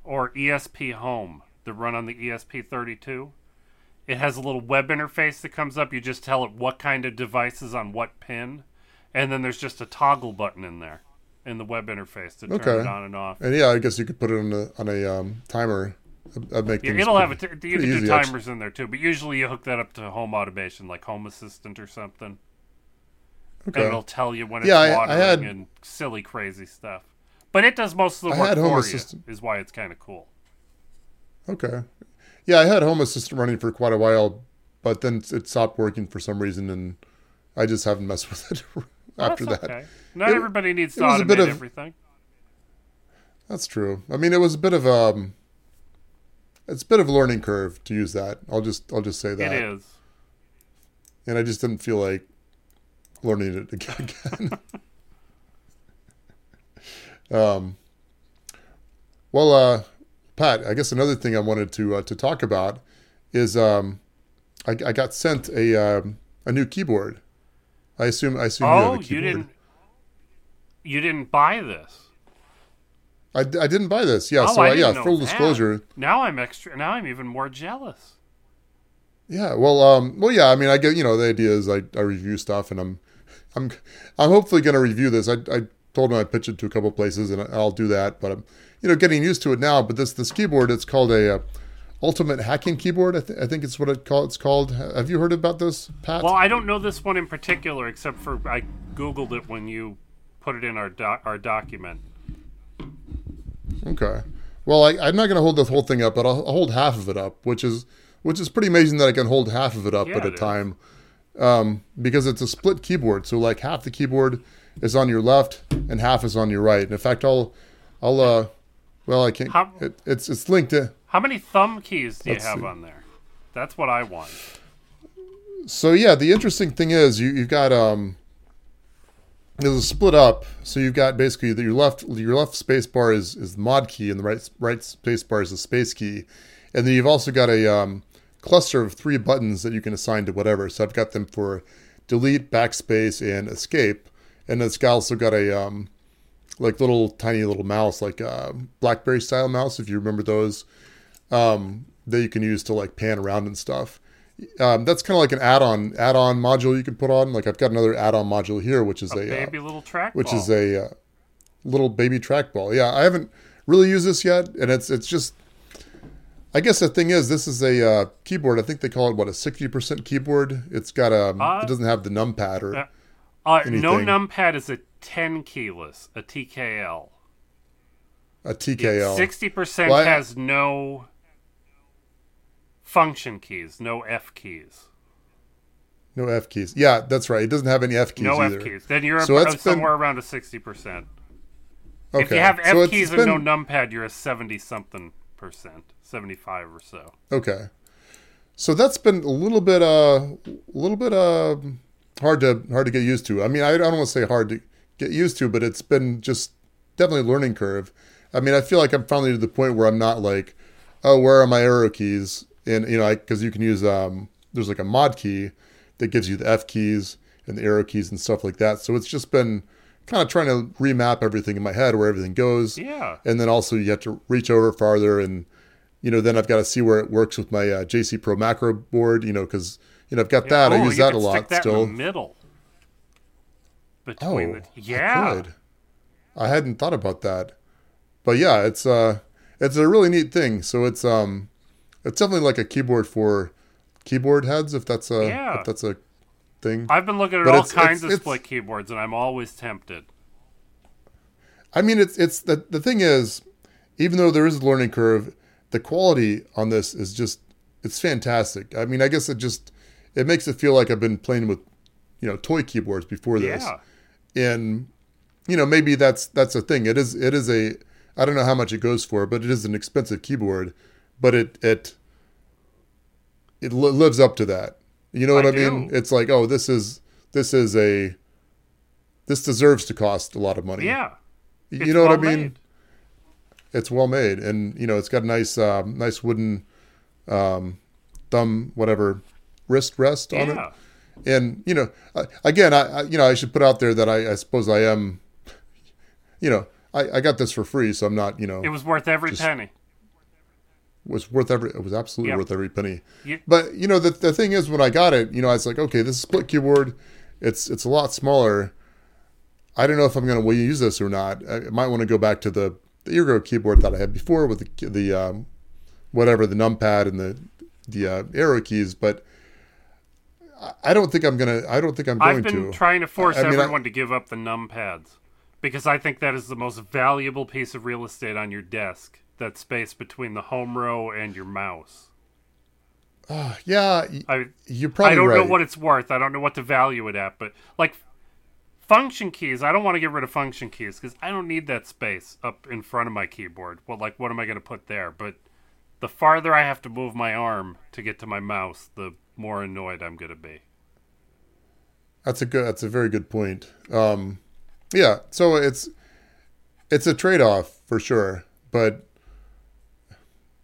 or E S P Home that run on the E S P thirty-two. It has a little web interface that comes up. You just tell it what kind of device is on what pin. And then there's just a toggle button in there in the web interface to turn okay. it on and off. And yeah, I guess you could put it on a, on a um, timer. That'd make yeah, it'll pretty, have a t- you can do timers actually. In there too. But usually you hook that up to home automation, like Home Assistant or something. Okay. And it'll tell you when it's yeah, I, watering I had, and silly, crazy stuff. But it does most of the work for assistant. You, is why it's kind of cool. Okay. Yeah, I had Home Assistant running for quite a while, but then it stopped working for some reason, and I just haven't messed with it after well, that. Okay. Not it, everybody needs to automate a bit of, everything. That's true. I mean, it was a bit of um, it's a bit of a learning curve to use that. I'll just I'll just say that it is. And I just didn't feel like learning it again. um. Well, uh. Pat, I guess another thing I wanted to uh, to talk about is um, I, I got sent a um, a new keyboard. I assume I assume oh, you have a keyboard. you didn't you didn't buy this. I, I didn't buy this. Yeah, oh, so I didn't I, yeah, know full that. disclosure. Now I'm extra. Now I'm even more jealous. Yeah, well, um, well, yeah. I mean, I get you know the idea is I, I review stuff and I'm I'm I'm hopefully going to review this. I I told him I pitched it to a couple places and I'll do that, but I'm. You know, getting used to it now, but this this keyboard, it's called a uh, Ultimate Hacking Keyboard. I, th- I think it's what it call- it's called. Have you heard about this, Pat? Well, I don't know this one in particular, except for I Googled it when you put it in our doc- our document. Okay. Well, I, I'm not going to hold the whole thing up, but I'll, I'll hold half of it up, which is which is pretty amazing that I can hold half of it up yeah, at it a time, um, because it's a split keyboard. So, like, half the keyboard is on your left and half is on your right. And in fact, I'll I'll uh. Well, I can't. How, it, it's it's linked to. How many thumb keys do you have see. on there? That's what I want. So yeah, the interesting thing is you you've got um. There's a split up, so you've got basically the, your left your left space bar is is the mod key, and the right right space bar is the space key, and then you've also got a um, cluster of three buttons that you can assign to whatever. So I've got them for delete, backspace, and escape, and it's got also got a um. like little tiny little mouse, like a uh, BlackBerry style mouse, if you remember those, um, that you can use to like pan around and stuff. um, that's kind of like an add-on add-on module you can put on. Like I've got another add-on module here, which is a, a baby uh, little trackball, which is a uh, little baby trackball. Yeah, I haven't really used this yet, and it's it's just. I guess the thing is, this is a uh, keyboard. I think they call it what, a sixty percent keyboard. It's got a. Uh, it doesn't have the numpad or. Uh, uh, no numpad is a ten keyless, a T K L. A T K L. sixty percent well, I, has no function keys, no F keys. No F keys. Yeah, that's right. It doesn't have any F keys. No either. F keys. Then you're so a, somewhere been... around a sixty percent. Okay. If you have F so keys been... and no numpad, you're a seventy something percent, seventy-five or so. Okay. So that's been a little bit, uh, a little bit, uh, hard to, hard to get used to. I mean, I don't want to say hard to get used to, but it's been just definitely a learning curve. I mean, I feel like I'm finally to the point where I'm not like, oh, where are my arrow keys? And, you know, because you can use, um, there's like a mod key that gives you the F keys and the arrow keys and stuff like that. So it's just been kind of trying to remap everything in my head where everything goes. Yeah. And then also you have to reach over farther. And, you know, then I've got to see where it works with my uh, J C Pro Macro board, you know, because, you know, I've got yeah. that. Oh, I use that a lot stick that still. In the middle. Between oh, the... yeah. I could. I hadn't thought about that. But yeah, it's uh it's a really neat thing. So it's um it's definitely like a keyboard for keyboard heads, if that's a yeah. if that's a thing. I've been looking at but all it's, kinds it's, of it's, split it's, keyboards and I'm always tempted. I mean it's it's the the thing is, even though there is a learning curve, the quality on this is just it's fantastic. I mean, I guess it just it makes it feel like I've been playing with, you know, toy keyboards before this. Yeah. And you know, maybe that's that's a thing. It is it is a I don't know how much it goes for, but it is an expensive keyboard, but it it it li- lives up to that. You know what I, I mean? It's like, oh, this is this is a this deserves to cost a lot of money. Yeah, you know what I mean? It's well made, and you know, it's got a nice um, nice wooden um, thumb whatever wrist rest on it. And you know, again, I, I you know I should put out there that I, I suppose I am, you know. I, I got this for free, so I'm not, you know... It was worth every just, penny. Was worth every... It was absolutely yep. worth every penny. Yep. But, you know, the the thing is, when I got it, you know, I was like, okay, this is split keyboard. It's it's a lot smaller. I don't know if I'm going to use this or not. I might want to go back to the, the Ergo keyboard that I had before with the, the um, whatever, the numpad and the the uh, arrow keys, but I don't think I'm going to... I don't think I'm going to. I've been to. trying to force I, I mean, everyone I, to give up the numpads. Because I think that is the most valuable piece of real estate on your desk. That space between the home row and your mouse. Uh, yeah, y- I, you're probably right. I don't right. know what it's worth. I don't know what to value it at. But, like, function keys, I don't want to get rid of function keys. Because I don't need that space up in front of my keyboard. Well, like, what am I going to put there? But the farther I have to move my arm to get to my mouse, the more annoyed I'm going to be. That's a good. That's a very good point. Um... Yeah, so it's it's a trade-off for sure, but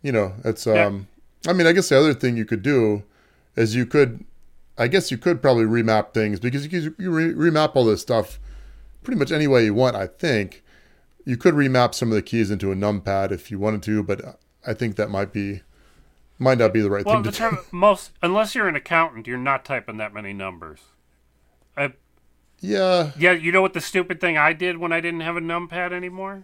you know, it's um yeah. I mean, I guess the other thing you could do is you could I guess you could probably remap things because you you re- remap all this stuff pretty much any way you want, I think. You could remap some of the keys into a numpad if you wanted to, but I think that might be might not be the right well, thing to do. Most unless you're an accountant, you're not typing that many numbers. I Yeah. Yeah, you know what the stupid thing I did when I didn't have a numpad anymore?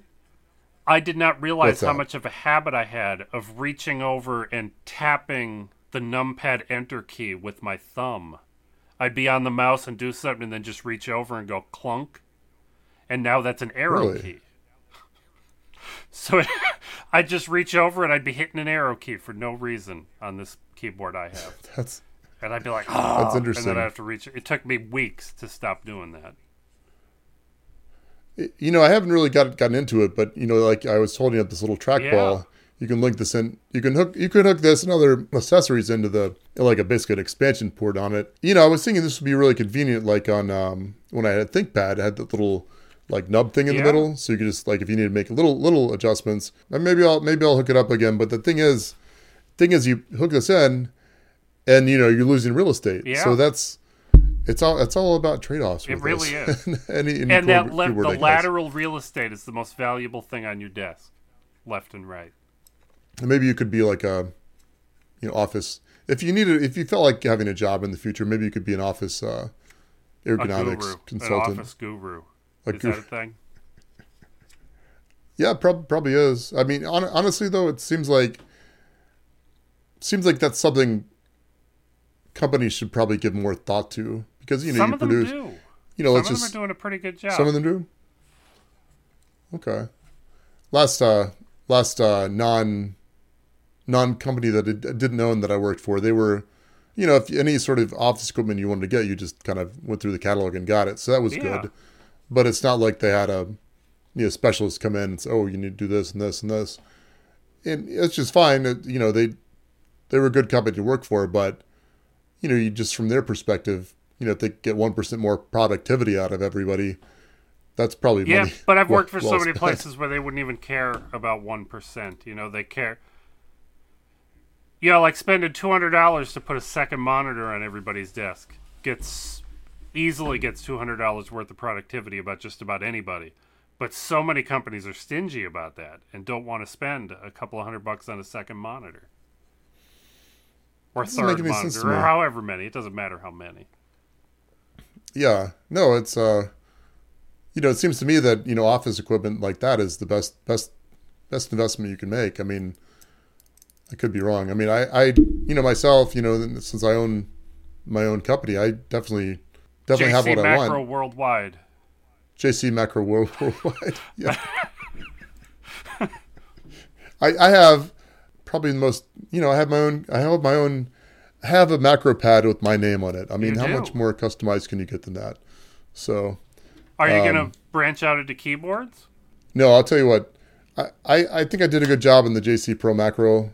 I did not realize how much of a habit I had of reaching over and tapping the numpad enter key with my thumb. I'd be on the mouse and do something and then just reach over and go clunk. And now that's an arrow really? key. So it, I'd just reach over and I'd be hitting an arrow key for no reason on this keyboard I have. That's... And I'd be like, oh, that's interesting. And then I have to reach it. It took me weeks to stop doing that. You know, I haven't really got, gotten into it, but you know, like I was holding up this little trackball. Yeah. You can link this in. You can hook. You could hook this and other accessories into the like a basically expansion port on it. You know, I was thinking this would be really convenient, like on um, when I had a ThinkPad, it had that little like nub thing in yeah. the middle, so you could just like if you need to make little little adjustments. And maybe I'll maybe I'll hook it up again. But the thing is, thing is, you hook this in. And you know you're losing real estate, yeah. so that's it's all it's all about trade-offs. It really this. is. any, any and that le- the lateral real estate is the most valuable thing on your desk, left and right. And maybe you could be like a, you know, office if you needed, if you felt like having a job in the future, maybe you could be an office uh, ergonomics a consultant. An office guru. A is guru. That a thing? Yeah, prob- probably is. I mean, on- honestly, though, it seems like seems like that's something companies should probably give more thought to, because you know some you of produce. Them do. You know, some let's of them just, are doing a pretty good job. Some of them do. Okay. Last uh, last uh, non non company that I didn't own that I worked for, they were, you know, if any sort of office equipment you wanted to get, you just kind of went through the catalog and got it. So that was yeah. good. But it's not like they had a you know specialist come in and say, oh, you need to do this and this and this. And it's just fine. It, you know, they they were a good company to work for, but you know, you just from their perspective, you know, if they get one percent more productivity out of everybody, that's probably money. Yeah, but I've worked well, for so well many spent. places where they wouldn't even care about one percent. You know, they care. You know, like spending two hundred dollars to put a second monitor on everybody's desk gets easily gets two hundred dollars worth of productivity about just about anybody. But so many companies are stingy about that and don't want to spend a couple of hundred bucks on a second monitor. Or third monitor, or however many. It doesn't matter how many. Yeah, no, it's, uh, you know, it seems to me that, you know, office equipment like that is the best, best, best investment you can make. I mean, I could be wrong. I mean, I, I, you know, myself, you know, since I own my own company, I definitely, definitely J C have what Macro I want. J C Macro Worldwide. J C Macro Worldwide. Yeah. I, I have probably the most, you know, I have my own, I have my own. have a macro pad with my name on it. I mean, how much more customized can you get than that? So, are you um, going to branch out into keyboards? No, I'll tell you what. I, I, I think I did a good job in the J C Pro Macro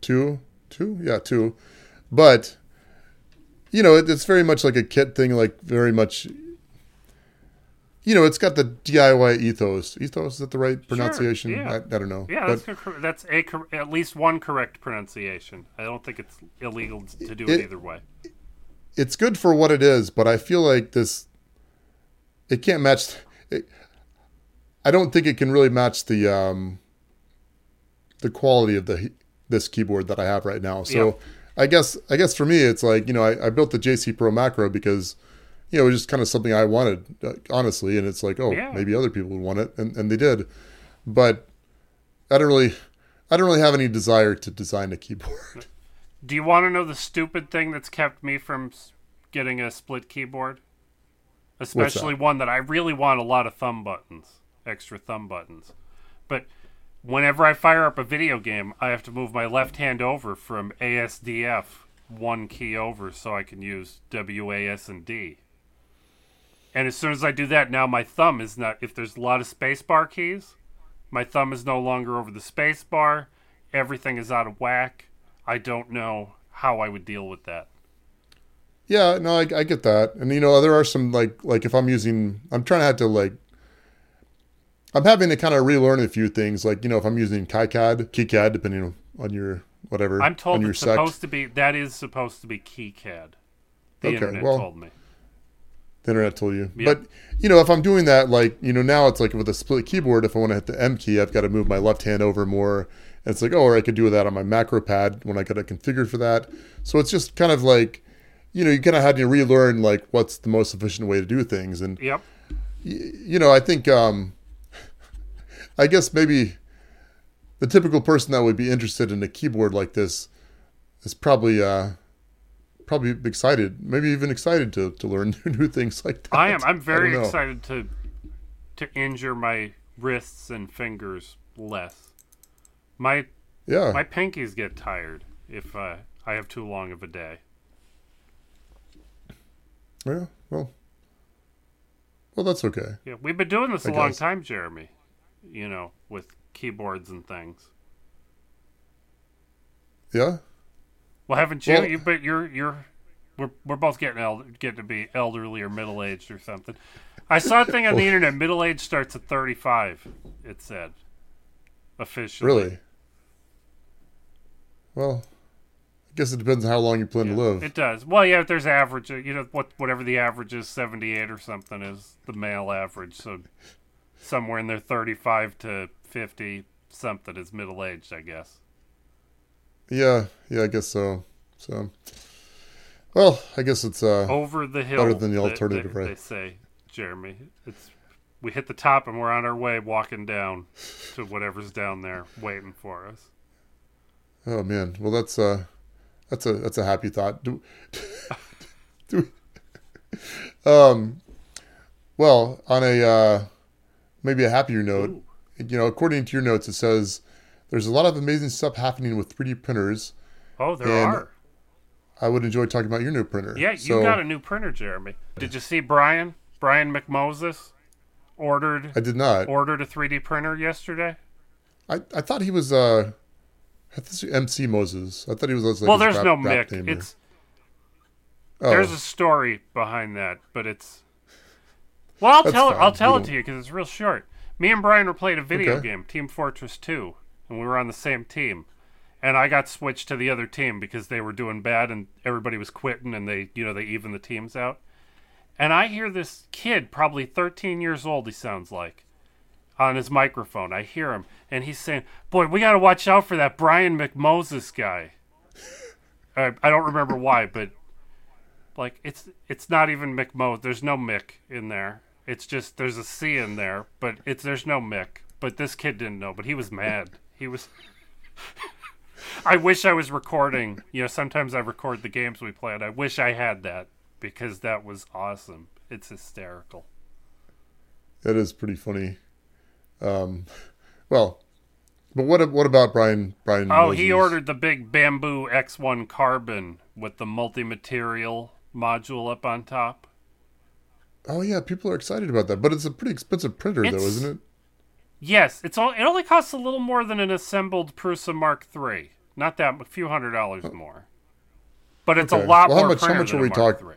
two. Two? Yeah, two. But, you know, it, it's very much like a kit thing, like very much, you know, it's got the D I Y ethos. Ethos, is that the right pronunciation? Sure, yeah. I, I don't know. Yeah, but, that's, a, that's a, at least one correct pronunciation. I don't think it's illegal to do it, it either way. It's good for what it is, but I feel like this, it can't match. It, I don't think it can really match the um, the quality of the this keyboard that I have right now. So yeah. I guess I guess for me, it's like, you know, I, I built the J C Pro Macro because, you know, it was just kind of something I wanted, honestly. And it's like, oh, yeah. maybe other people would want it. And, and they did. But I don't really I don't really have any desire to design a keyboard. Do you want to know the stupid thing that's kept me from getting a split keyboard? Especially one that I really want a lot of thumb buttons, extra thumb buttons. But whenever I fire up a video game, I have to move my left hand over from A S D F one key over so I can use W A S and D. And as soon as I do that, now my thumb is not, if there's a lot of spacebar keys, my thumb is no longer over the spacebar. Everything is out of whack. I don't know how I would deal with that. Yeah, no, I, I get that. And, you know, there are some, like, like if I'm using, I'm trying to have to, like, I'm having to kind of relearn a few things. Like, you know, if I'm using KiCad, KiCad, depending on your, whatever. I'm told it's sect. supposed to be, that is supposed to be KiCad. The okay, internet well, told me. The internet told you. Yep. But, you know, if I'm doing that, like, you know, now it's like with a split keyboard, if I want to hit the M key, I've got to move my left hand over more. And it's like, oh, or I could do that on my macro pad when I got it configured for that. So it's just kind of like, you know, you kind of had to relearn, like, what's the most efficient way to do things. And, yep. y- you know, I think, um, I guess maybe the typical person that would be interested in a keyboard like this is probably uh, probably excited, maybe even excited to, to learn new things like that. I am. I'm very excited to to injure my wrists and fingers less. My yeah. my pinkies get tired if uh, I have too long of a day. Yeah. Well. Well, that's okay. Yeah, we've been doing this I a guess. long time, Jeremy. You know, with keyboards and things. Yeah. Well, haven't you? Well, you but you're you're we're we're both getting elder, getting to be elderly or middle aged or something. I saw a thing on the internet. Middle age starts at thirty-five. It said officially. Really? Well, I guess it depends on how long you plan yeah, to live. It does. Well, yeah. If there's average, you know what? Whatever the average is, seventy-eight or something is the male average. So somewhere in their thirty-five to fifty something is middle aged, I guess. Yeah, yeah, I guess so. So, well, I guess it's uh, over the hill better than the alternative, they, they, right? They say, Jeremy, it's we hit the top and we're on our way walking down to whatever's down there waiting for us. Oh man, well that's uh, that's a that's a happy thought. Do, do we, um, well, on a uh, maybe a happier note, Ooh. you know, according to your notes, it says there's a lot of amazing stuff happening with three D printers. Oh, there and are. I would enjoy talking about your new printer. Yeah, you so, got a new printer, Jeremy. Did you see Brian? Brian McMoses ordered. I did not ordered a three D printer yesterday. I, I thought he was uh, I thought M C Moses. I thought he was like. Well, there's rap, no Mick. It's oh. there's a story behind that, but it's. Well, I'll That's tell it. I'll tell we it don't... to you because it's real short. Me and Brian were playing a video okay. game, Team Fortress two, and we were on the same team. And I got switched to the other team because they were doing bad and everybody was quitting and they, you know, they even the teams out. And I hear this kid, probably thirteen years old, he sounds like, on his microphone. I hear him and he's saying, boy, we got to watch out for that Brian McMoses guy. I, I don't remember why, but like it's it's not even McMo. There's no Mick in there. It's just there's a C in there, but it's there's no Mick. But this kid didn't know, but he was mad. He was... I wish I was recording. You know, sometimes I record the games we play, and I wish I had that because that was awesome. It's hysterical. That is pretty funny. Um, well, but what what about Brian? Brian? Oh, Moses? He ordered the big bamboo X one carbon with the multi-material module up on top. Oh yeah, people are excited about that, but it's a pretty expensive printer, it's... though, isn't it? Yes, it's all, it only costs a little more than an assembled Prusa Mark three. Not that, a few hundred dollars more. But it's okay. a lot well, how more much, how much are we talk- three.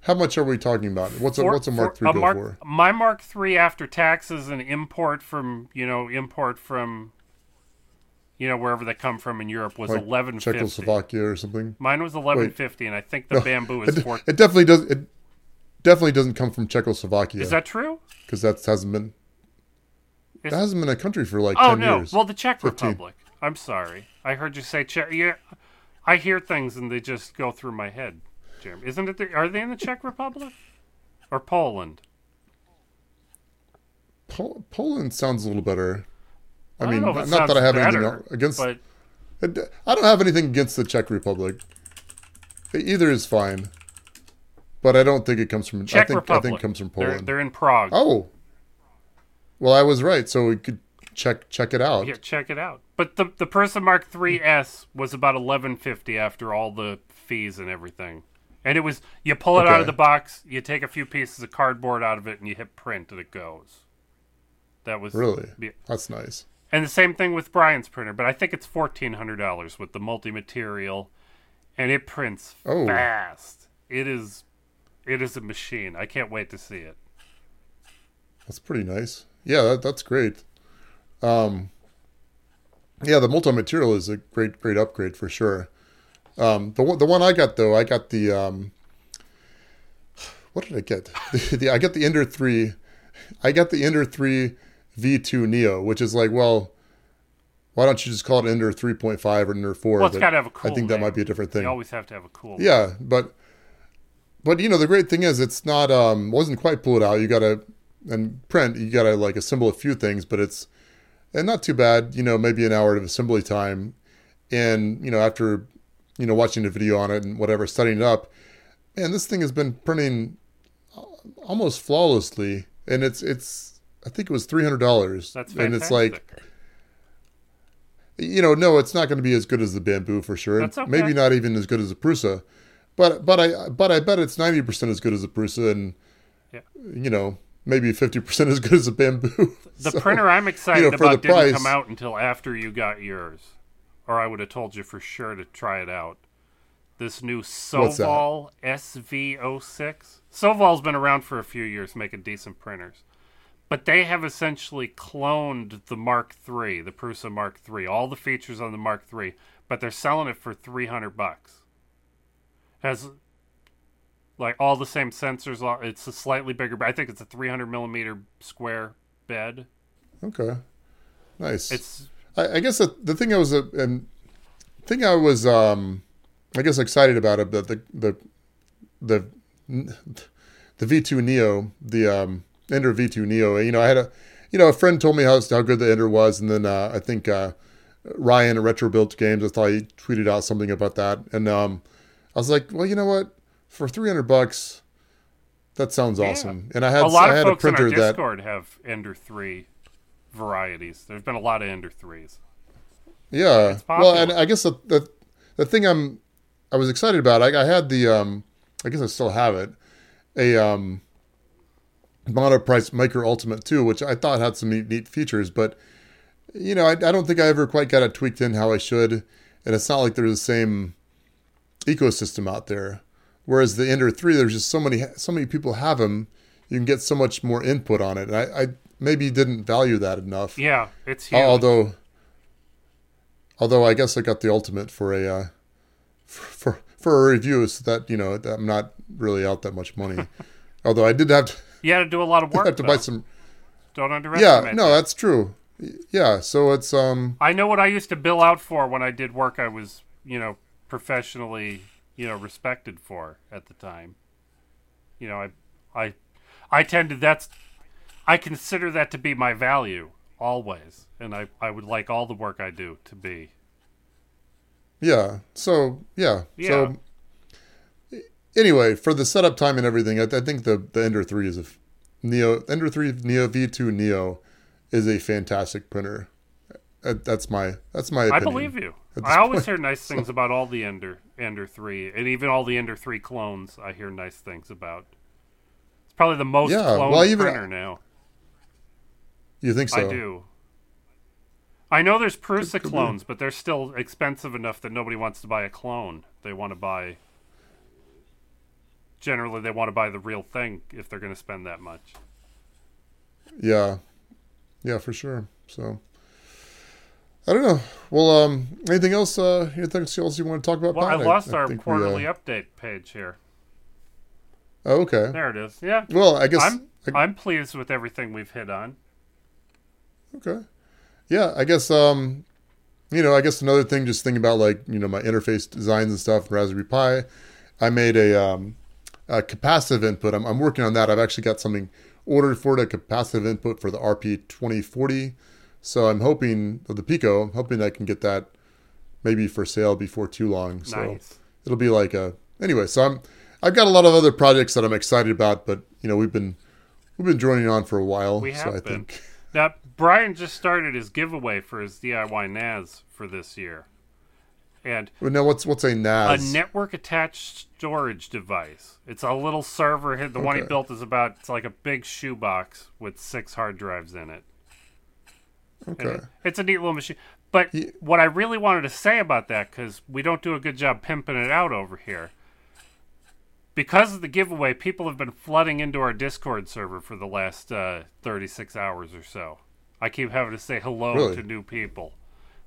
How much are we talking about? What's a, for, what's a Mark three go Mark, for? My Mark three after taxes and import from, you know, import from, you know, wherever they come from in Europe was like eleven fifty. Czechoslovakia or something? Mine was eleven fifty, and I think the no, bamboo is fourteen. It definitely does. It definitely doesn't come from Czechoslovakia. Is that true? Because that hasn't been... It's, that hasn't been a country for like oh, ten no. years. Oh, no. Well, the Czech fifteen. Republic. I'm sorry. I heard you say Czech. Yeah, I hear things and they just go through my head, Jeremy. Isn't it? The, are they in the Czech Republic? Or Poland? Po- Poland sounds a little better. I, I mean, not that I have better, anything against... But... I don't have anything against the Czech Republic. Either is fine. But I don't think it comes from... Czech I think, Republic. I think it comes from Poland. They're, they're in Prague. Oh, well, I was right, so we could check check it out. Yeah, check it out. But the the Prusa Mark three S was about eleven fifty after all the fees and everything, and it was you pull it okay. out of the box, you take a few pieces of cardboard out of it, and you hit print, and it goes. That was really yeah. that's nice. And the same thing with Brian's printer, but I think it's fourteen hundred dollars with the multi material, and it prints oh. fast. It is, it is a machine. I can't wait to see it. That's pretty nice. Yeah, that, that's great. Um, yeah, the multi-material is a great, great upgrade for sure. Um, the one, the one I got though, I got the um, what did I get? The, the, I got the Ender three, I got the Ender three V two Neo, which is like, well, why don't you just call it Ender three point five or Ender four? Well, it's got to have a cool. I think that name. Might be a different thing. You always have to have a cool. Yeah, name. but but you know the great thing is it's not um, wasn't quite pulled out. You got to. And print, you gotta like assemble a few things, but it's and not too bad, you know, maybe an hour of assembly time. And, you know, after, you know, watching the video on it and whatever, setting it up, man, this thing has been printing almost flawlessly. And it's, it's, I think it was three hundred dollars. That's fantastic. And it's like, you know, no, it's not going to be as good as the bamboo for sure. That's okay. Maybe not even as good as the Prusa, but, but I, but I bet it's ninety percent as good as the Prusa and, yeah. you know, maybe fifty percent as good as a bamboo. The so, printer I'm excited you know, about didn't price. come out until after you got yours. Or I would have told you for sure to try it out. This new Soval S V zero six. Soval's been around for a few years making decent printers. But they have essentially cloned the Mark three, the Prusa Mark three, all the features on the Mark three, but they're selling it for three hundred bucks. Has... Like all the same sensors, it's a slightly bigger. I think it's a three hundred millimeter square bed. Okay, nice. It's. I, I guess the, the thing I was uh, and thing I was um I guess excited about it, but the the the the V two Neo, the um, Ender V two Neo. You know, I had a you know a friend told me how how good the Ender was, and then uh, I think uh, Ryan at Retro Built Games, I thought he tweeted out something about that, and um, I was like, well, you know what, for three hundred bucks, that sounds yeah. awesome. And I had a lot I had of folks a printer in our Discord that have Ender three varieties. There's been a lot of Ender threes. Yeah, well, and I guess the, the the thing I'm I was excited about, I, I had the um, I guess I still have it, a um, Monoprice Micro Ultimate two, which I thought had some neat, neat features, but you know I, I don't think I ever quite got it tweaked in how I should, and it's not like there's the same ecosystem out there. Whereas the Ender three, there's just so many so many people have them, you can get so much more input on it, and I, I maybe didn't value that enough. Yeah, it's huge. Although. Although I guess I got the ultimate for a uh, for, for for a review, so that you know I'm not really out that much money. Although I did have to, you had to do a lot of work. I have to though. buy some. Don't underestimate. Yeah, no, that's true. Yeah, so it's um. I know what I used to bill out for when I did work I was you know professionally you know respected for at the time. You know I I I tend to that's I consider that to be my value. Always, and I, I would like all the work I do to be. Yeah, so, yeah. yeah. So, anyway, for the setup time and everything, I, I think the, the Ender three is a Neo, Ender three Neo V two Neo is a fantastic printer. I, that's my, that's my opinion. I believe you. I always point. hear nice things about all the Ender, Ender three, and even all the Ender three clones I hear nice things about. It's probably the most yeah, cloned well, even, printer now. You think so? I do. I know there's Prusa could, could clones, be. but they're still expensive enough that nobody wants to buy a clone. They want to buy... Generally, they want to buy the real thing if they're going to spend that much. Yeah. Yeah, for sure. So, I don't know. Well, um, anything else, uh, anything else you want to talk about? Well, Pat? I lost I, our I quarterly we, uh... update page here. Oh, okay. There it is. Yeah. Well, I guess... I'm, I... I'm pleased with everything we've hit on. Okay. Yeah, I guess, um, you know, I guess another thing, just thinking about, like, you know, my interface designs and stuff, Raspberry Pi, I made a, um, a capacitive input. I'm, I'm working on that. I've actually got something ordered for it, a capacitive input for the R P twenty forty. So I'm hoping, or the Pico, I'm hoping I can get that maybe for sale before too long. So nice. It'll be like a, anyway, so I'm, I've got a lot of other projects that I'm excited about, but, you know, we've been, we've been joining on for a while. We have so I been. Think, Now, Brian just started his giveaway for his D I Y N A S for this year. And well, now, what's what's a N A S? A network-attached storage device. It's a little server. The okay. one he built is about, it's like a big shoebox with six hard drives in it. Okay. It, it's a neat little machine. But yeah. what I really wanted to say about that, because we don't do a good job pimping it out over here, because of the giveaway, people have been flooding into our Discord server for the last uh, thirty-six hours or so. I keep having to say hello really? to new people.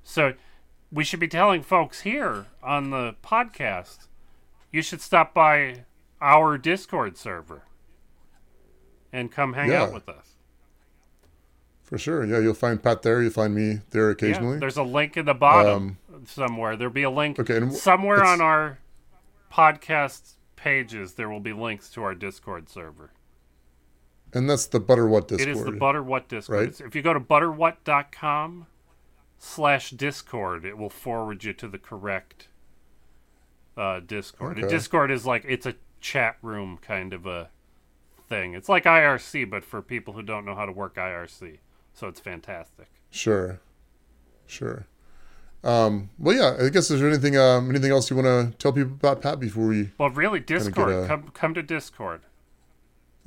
So we should be telling folks here on the podcast, you should stop by our Discord server and come hang yeah. out with us. For sure. Yeah, you'll find Pat there. You'll find me there occasionally. Yeah, there's a link in the bottom um, somewhere. There'll be a link okay, and w- somewhere on our podcast pages, there will be links to our Discord server. And that's the Butter What Discord. It is the Butter What Discord. Right? If you go to butterwhat.com slash Discord, it will forward you to the correct uh, Discord. Okay. Discord is like, it's a chat room kind of a thing. It's like I R C, but for people who don't know how to work I R C. So it's fantastic. Sure. Sure. Um, well, yeah, I guess there's anything, um, anything else you want to tell people about, Pat, before we... Well, really, Discord. A... Come come to Discord.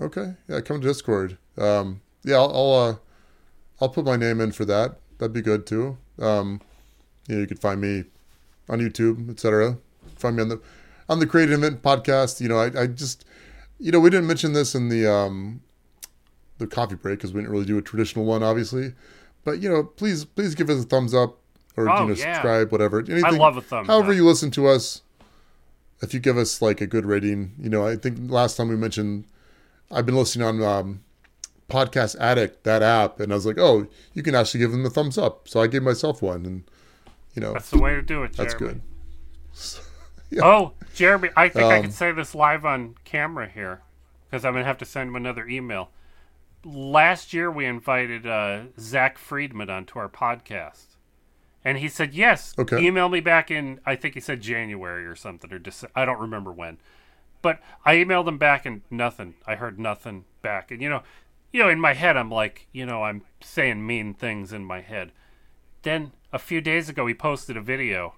Okay. Yeah, come to Discord. Um, yeah, I'll I'll, uh, I'll put my name in for that. That'd be good, too. Um, you know, you could find me on YouTube, et cetera. Find me on the on the Create Invent Podcast. You know, I, I just... You know, we didn't mention this in the, um, the coffee break because we didn't really do a traditional one, obviously. But, you know, please please give us a thumbs up. Or oh, you know, yeah. subscribe, whatever. Anything, I love a thumbs up. However you listen to us, if you give us like a good rating, you know, I think last time we mentioned, I've been listening on um, Podcast Addict, that app, and I was like, oh, you can actually give them a thumbs up. So I gave myself one, and you know, that's the way to do it. Jeremy. That's good. So, Yeah. Oh, Jeremy, I think um, I can say this live on camera here because I'm going to have to send him another email. Last year, we invited uh, Zach Friedman onto our podcast. And he said, yes, okay. Email me back in, I think he said January or something, or December, I don't remember when. But I emailed him back and nothing. I heard nothing back. And, you know, you know, in my head, I'm like, you know, I'm saying mean things in my head. Then a few days ago, he posted a video.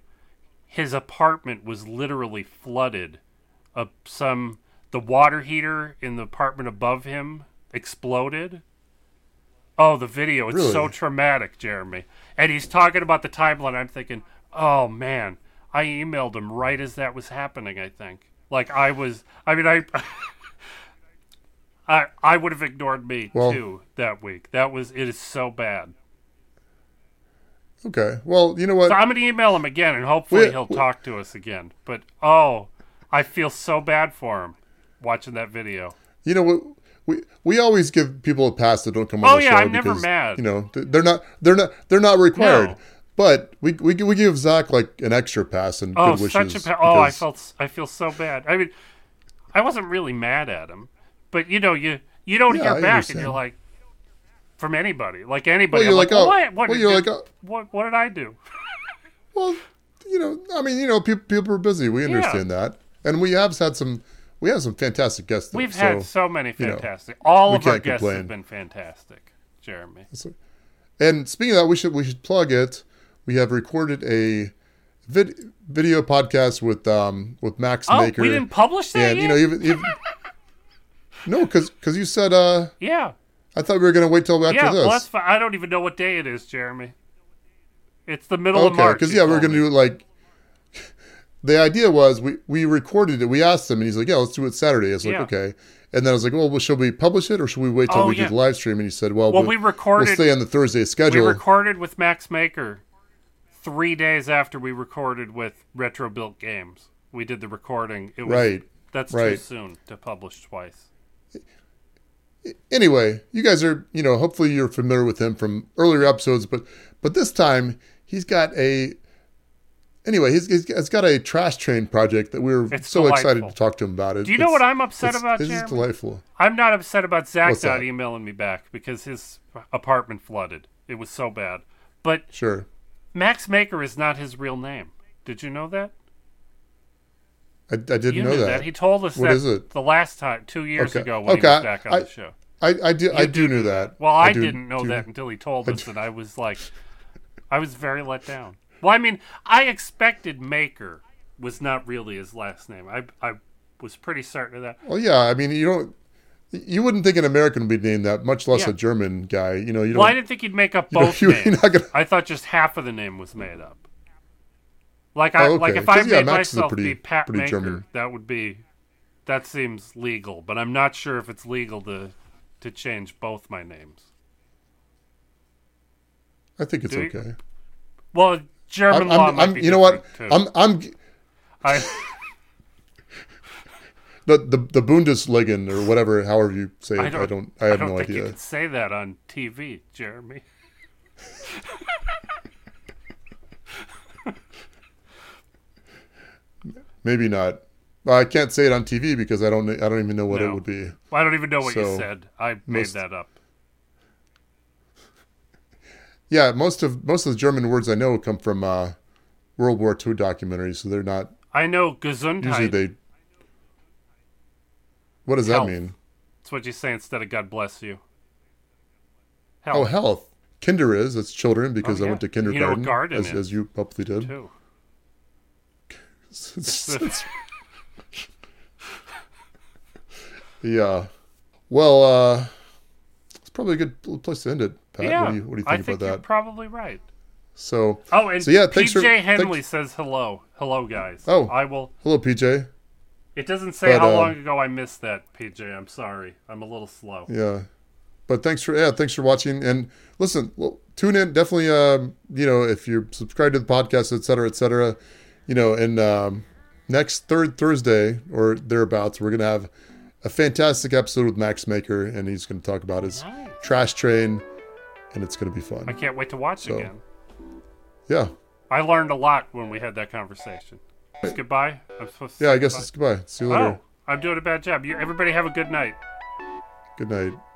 His apartment was literally flooded. Uh, some the water heater in the apartment above him exploded. Oh, the video. It's really? So traumatic, Jeremy. And he's talking about the timeline. I'm thinking, oh, man, I emailed him right as that was happening, I think. Like, I was, I mean, I I, I would have ignored me, well, too, that week. That was, it is so bad. Okay. Well, you know what? So I'm going to email him again, and hopefully we, he'll we, talk to us again. But, oh, I feel so bad for him watching that video. You know what? We we always give people a pass that don't come on oh, the yeah, show. Oh yeah, I'm because, never mad. You know, they're not they're not they're not required. No. But we we we give Zach like an extra pass and oh, good wishes. Such a pa- oh, I felt I feel so bad. I mean, I wasn't really mad at him, but you know, you you don't yeah, hear I back understand. And you're like from anybody, like anybody. Well, you're like, like, oh, what? What well, did, you're like, oh. what what did I do? Well, you know, I mean, you know, people people are busy. We understand yeah. that, and we have had some. We have some fantastic guests. Though, We've so, had so many fantastic. You know, all of our guests complain. Have been fantastic, Jeremy. And speaking of that, we should we should plug it. We have recorded a vid- video podcast with um with Max oh, Maker. Oh, we didn't publish that and, yet? You know, even, even, no, because because you said uh yeah. I thought we were going to wait till after yeah, this. Yeah, well, fi- I don't even know what day it is, Jeremy. It's the middle okay, of March. Okay, because yeah, we're going to do like. The idea was we, we recorded it. We asked him, and he's like, yeah, let's do it Saturday. I was like, yeah. okay. And then I was like, well, well, should we publish it, or should we wait till oh, we yeah. do the live stream? And he said, well, well, we'll, we recorded, we'll stay on the Thursday schedule. We recorded with Max Maker three days after we recorded with Retro Built Games. We did the recording. It was, right. That's right. Too soon to publish twice. Anyway, you guys are, you know, hopefully you're familiar with him from earlier episodes, but but this time he's got a... Anyway, he's, he's got a trash train project that we were it's so delightful. Excited to talk to him about. It, Do you know what I'm upset it's, about, Jeremy? This is delightful. I'm not upset about Zach not emailing me back because his apartment flooded. It was so bad. But sure, Max Maker is not his real name. Did you know that? I, I didn't you know that. that. He told us what that is it? the last time, two years okay. ago when okay. he was back on I, the show. I, I, I do, I do know that. Well, I, I do, didn't know do, that until he told us, and I was like, I was very let down. Well, I mean, I expected Maker was not really his last name. I I was pretty certain of that. Well, yeah, I mean, you don't, you wouldn't think an American would be named that, much less yeah. a German guy. You know, you well, don't, I didn't think he'd make up both you know, names. Gonna... I thought just half of the name was made up. Like I oh, okay. like if I made yeah, myself pretty, be Pat Maker, German. That would be, that seems legal. But I'm not sure if it's legal to to change both my names. I think it's Do okay. You? Well. German I'm, law I'm, might I'm, be you know what? Too. I'm I'm I the, the the Bundesliga or whatever, however you say it. I don't I, don't, I have I don't no think idea. You could say that on T V, Jeremy. Maybe not. I can't say it on T V because I don't I don't even know what no. it would be. Well, I don't even know what so, you said. I made most... that up. Yeah, most of most of the German words I know come from uh, World War Two documentaries, so they're not. I know Gesundheit. Usually they. What does health. That mean? It's what you say instead of God bless you. Health. Oh, health. Kinder is it's children because oh, yeah. I went to kindergarten, you know, garden as, as you probably did. Too. yeah. Well, uh, it's probably a good place to end it. Pat, yeah, what do you, what do you think I think about you're that? Probably right. So, oh, and so yeah, P J for, Henley thanks. Says hello, hello guys. Oh, I will. Hello, P J. It doesn't say but, how uh, long ago I missed that, P J. I'm sorry, I'm a little slow. Yeah, but thanks for yeah, thanks for watching and listen. Well, tune in definitely. Um, you know, if you're subscribed to the podcast, et cetera, et cetera, you know, and um, next third Thursday or thereabouts, we're gonna have a fantastic episode with Max Maker, and he's gonna talk about his nice. Trash train. And it's going to be fun. I can't wait to watch so, again. Yeah. I learned a lot when we had that conversation. It's goodbye. I'm supposed to. Yeah, I guess goodbye. It's goodbye. See you later. Oh, I'm doing a bad job. You, everybody have a good night. Good night.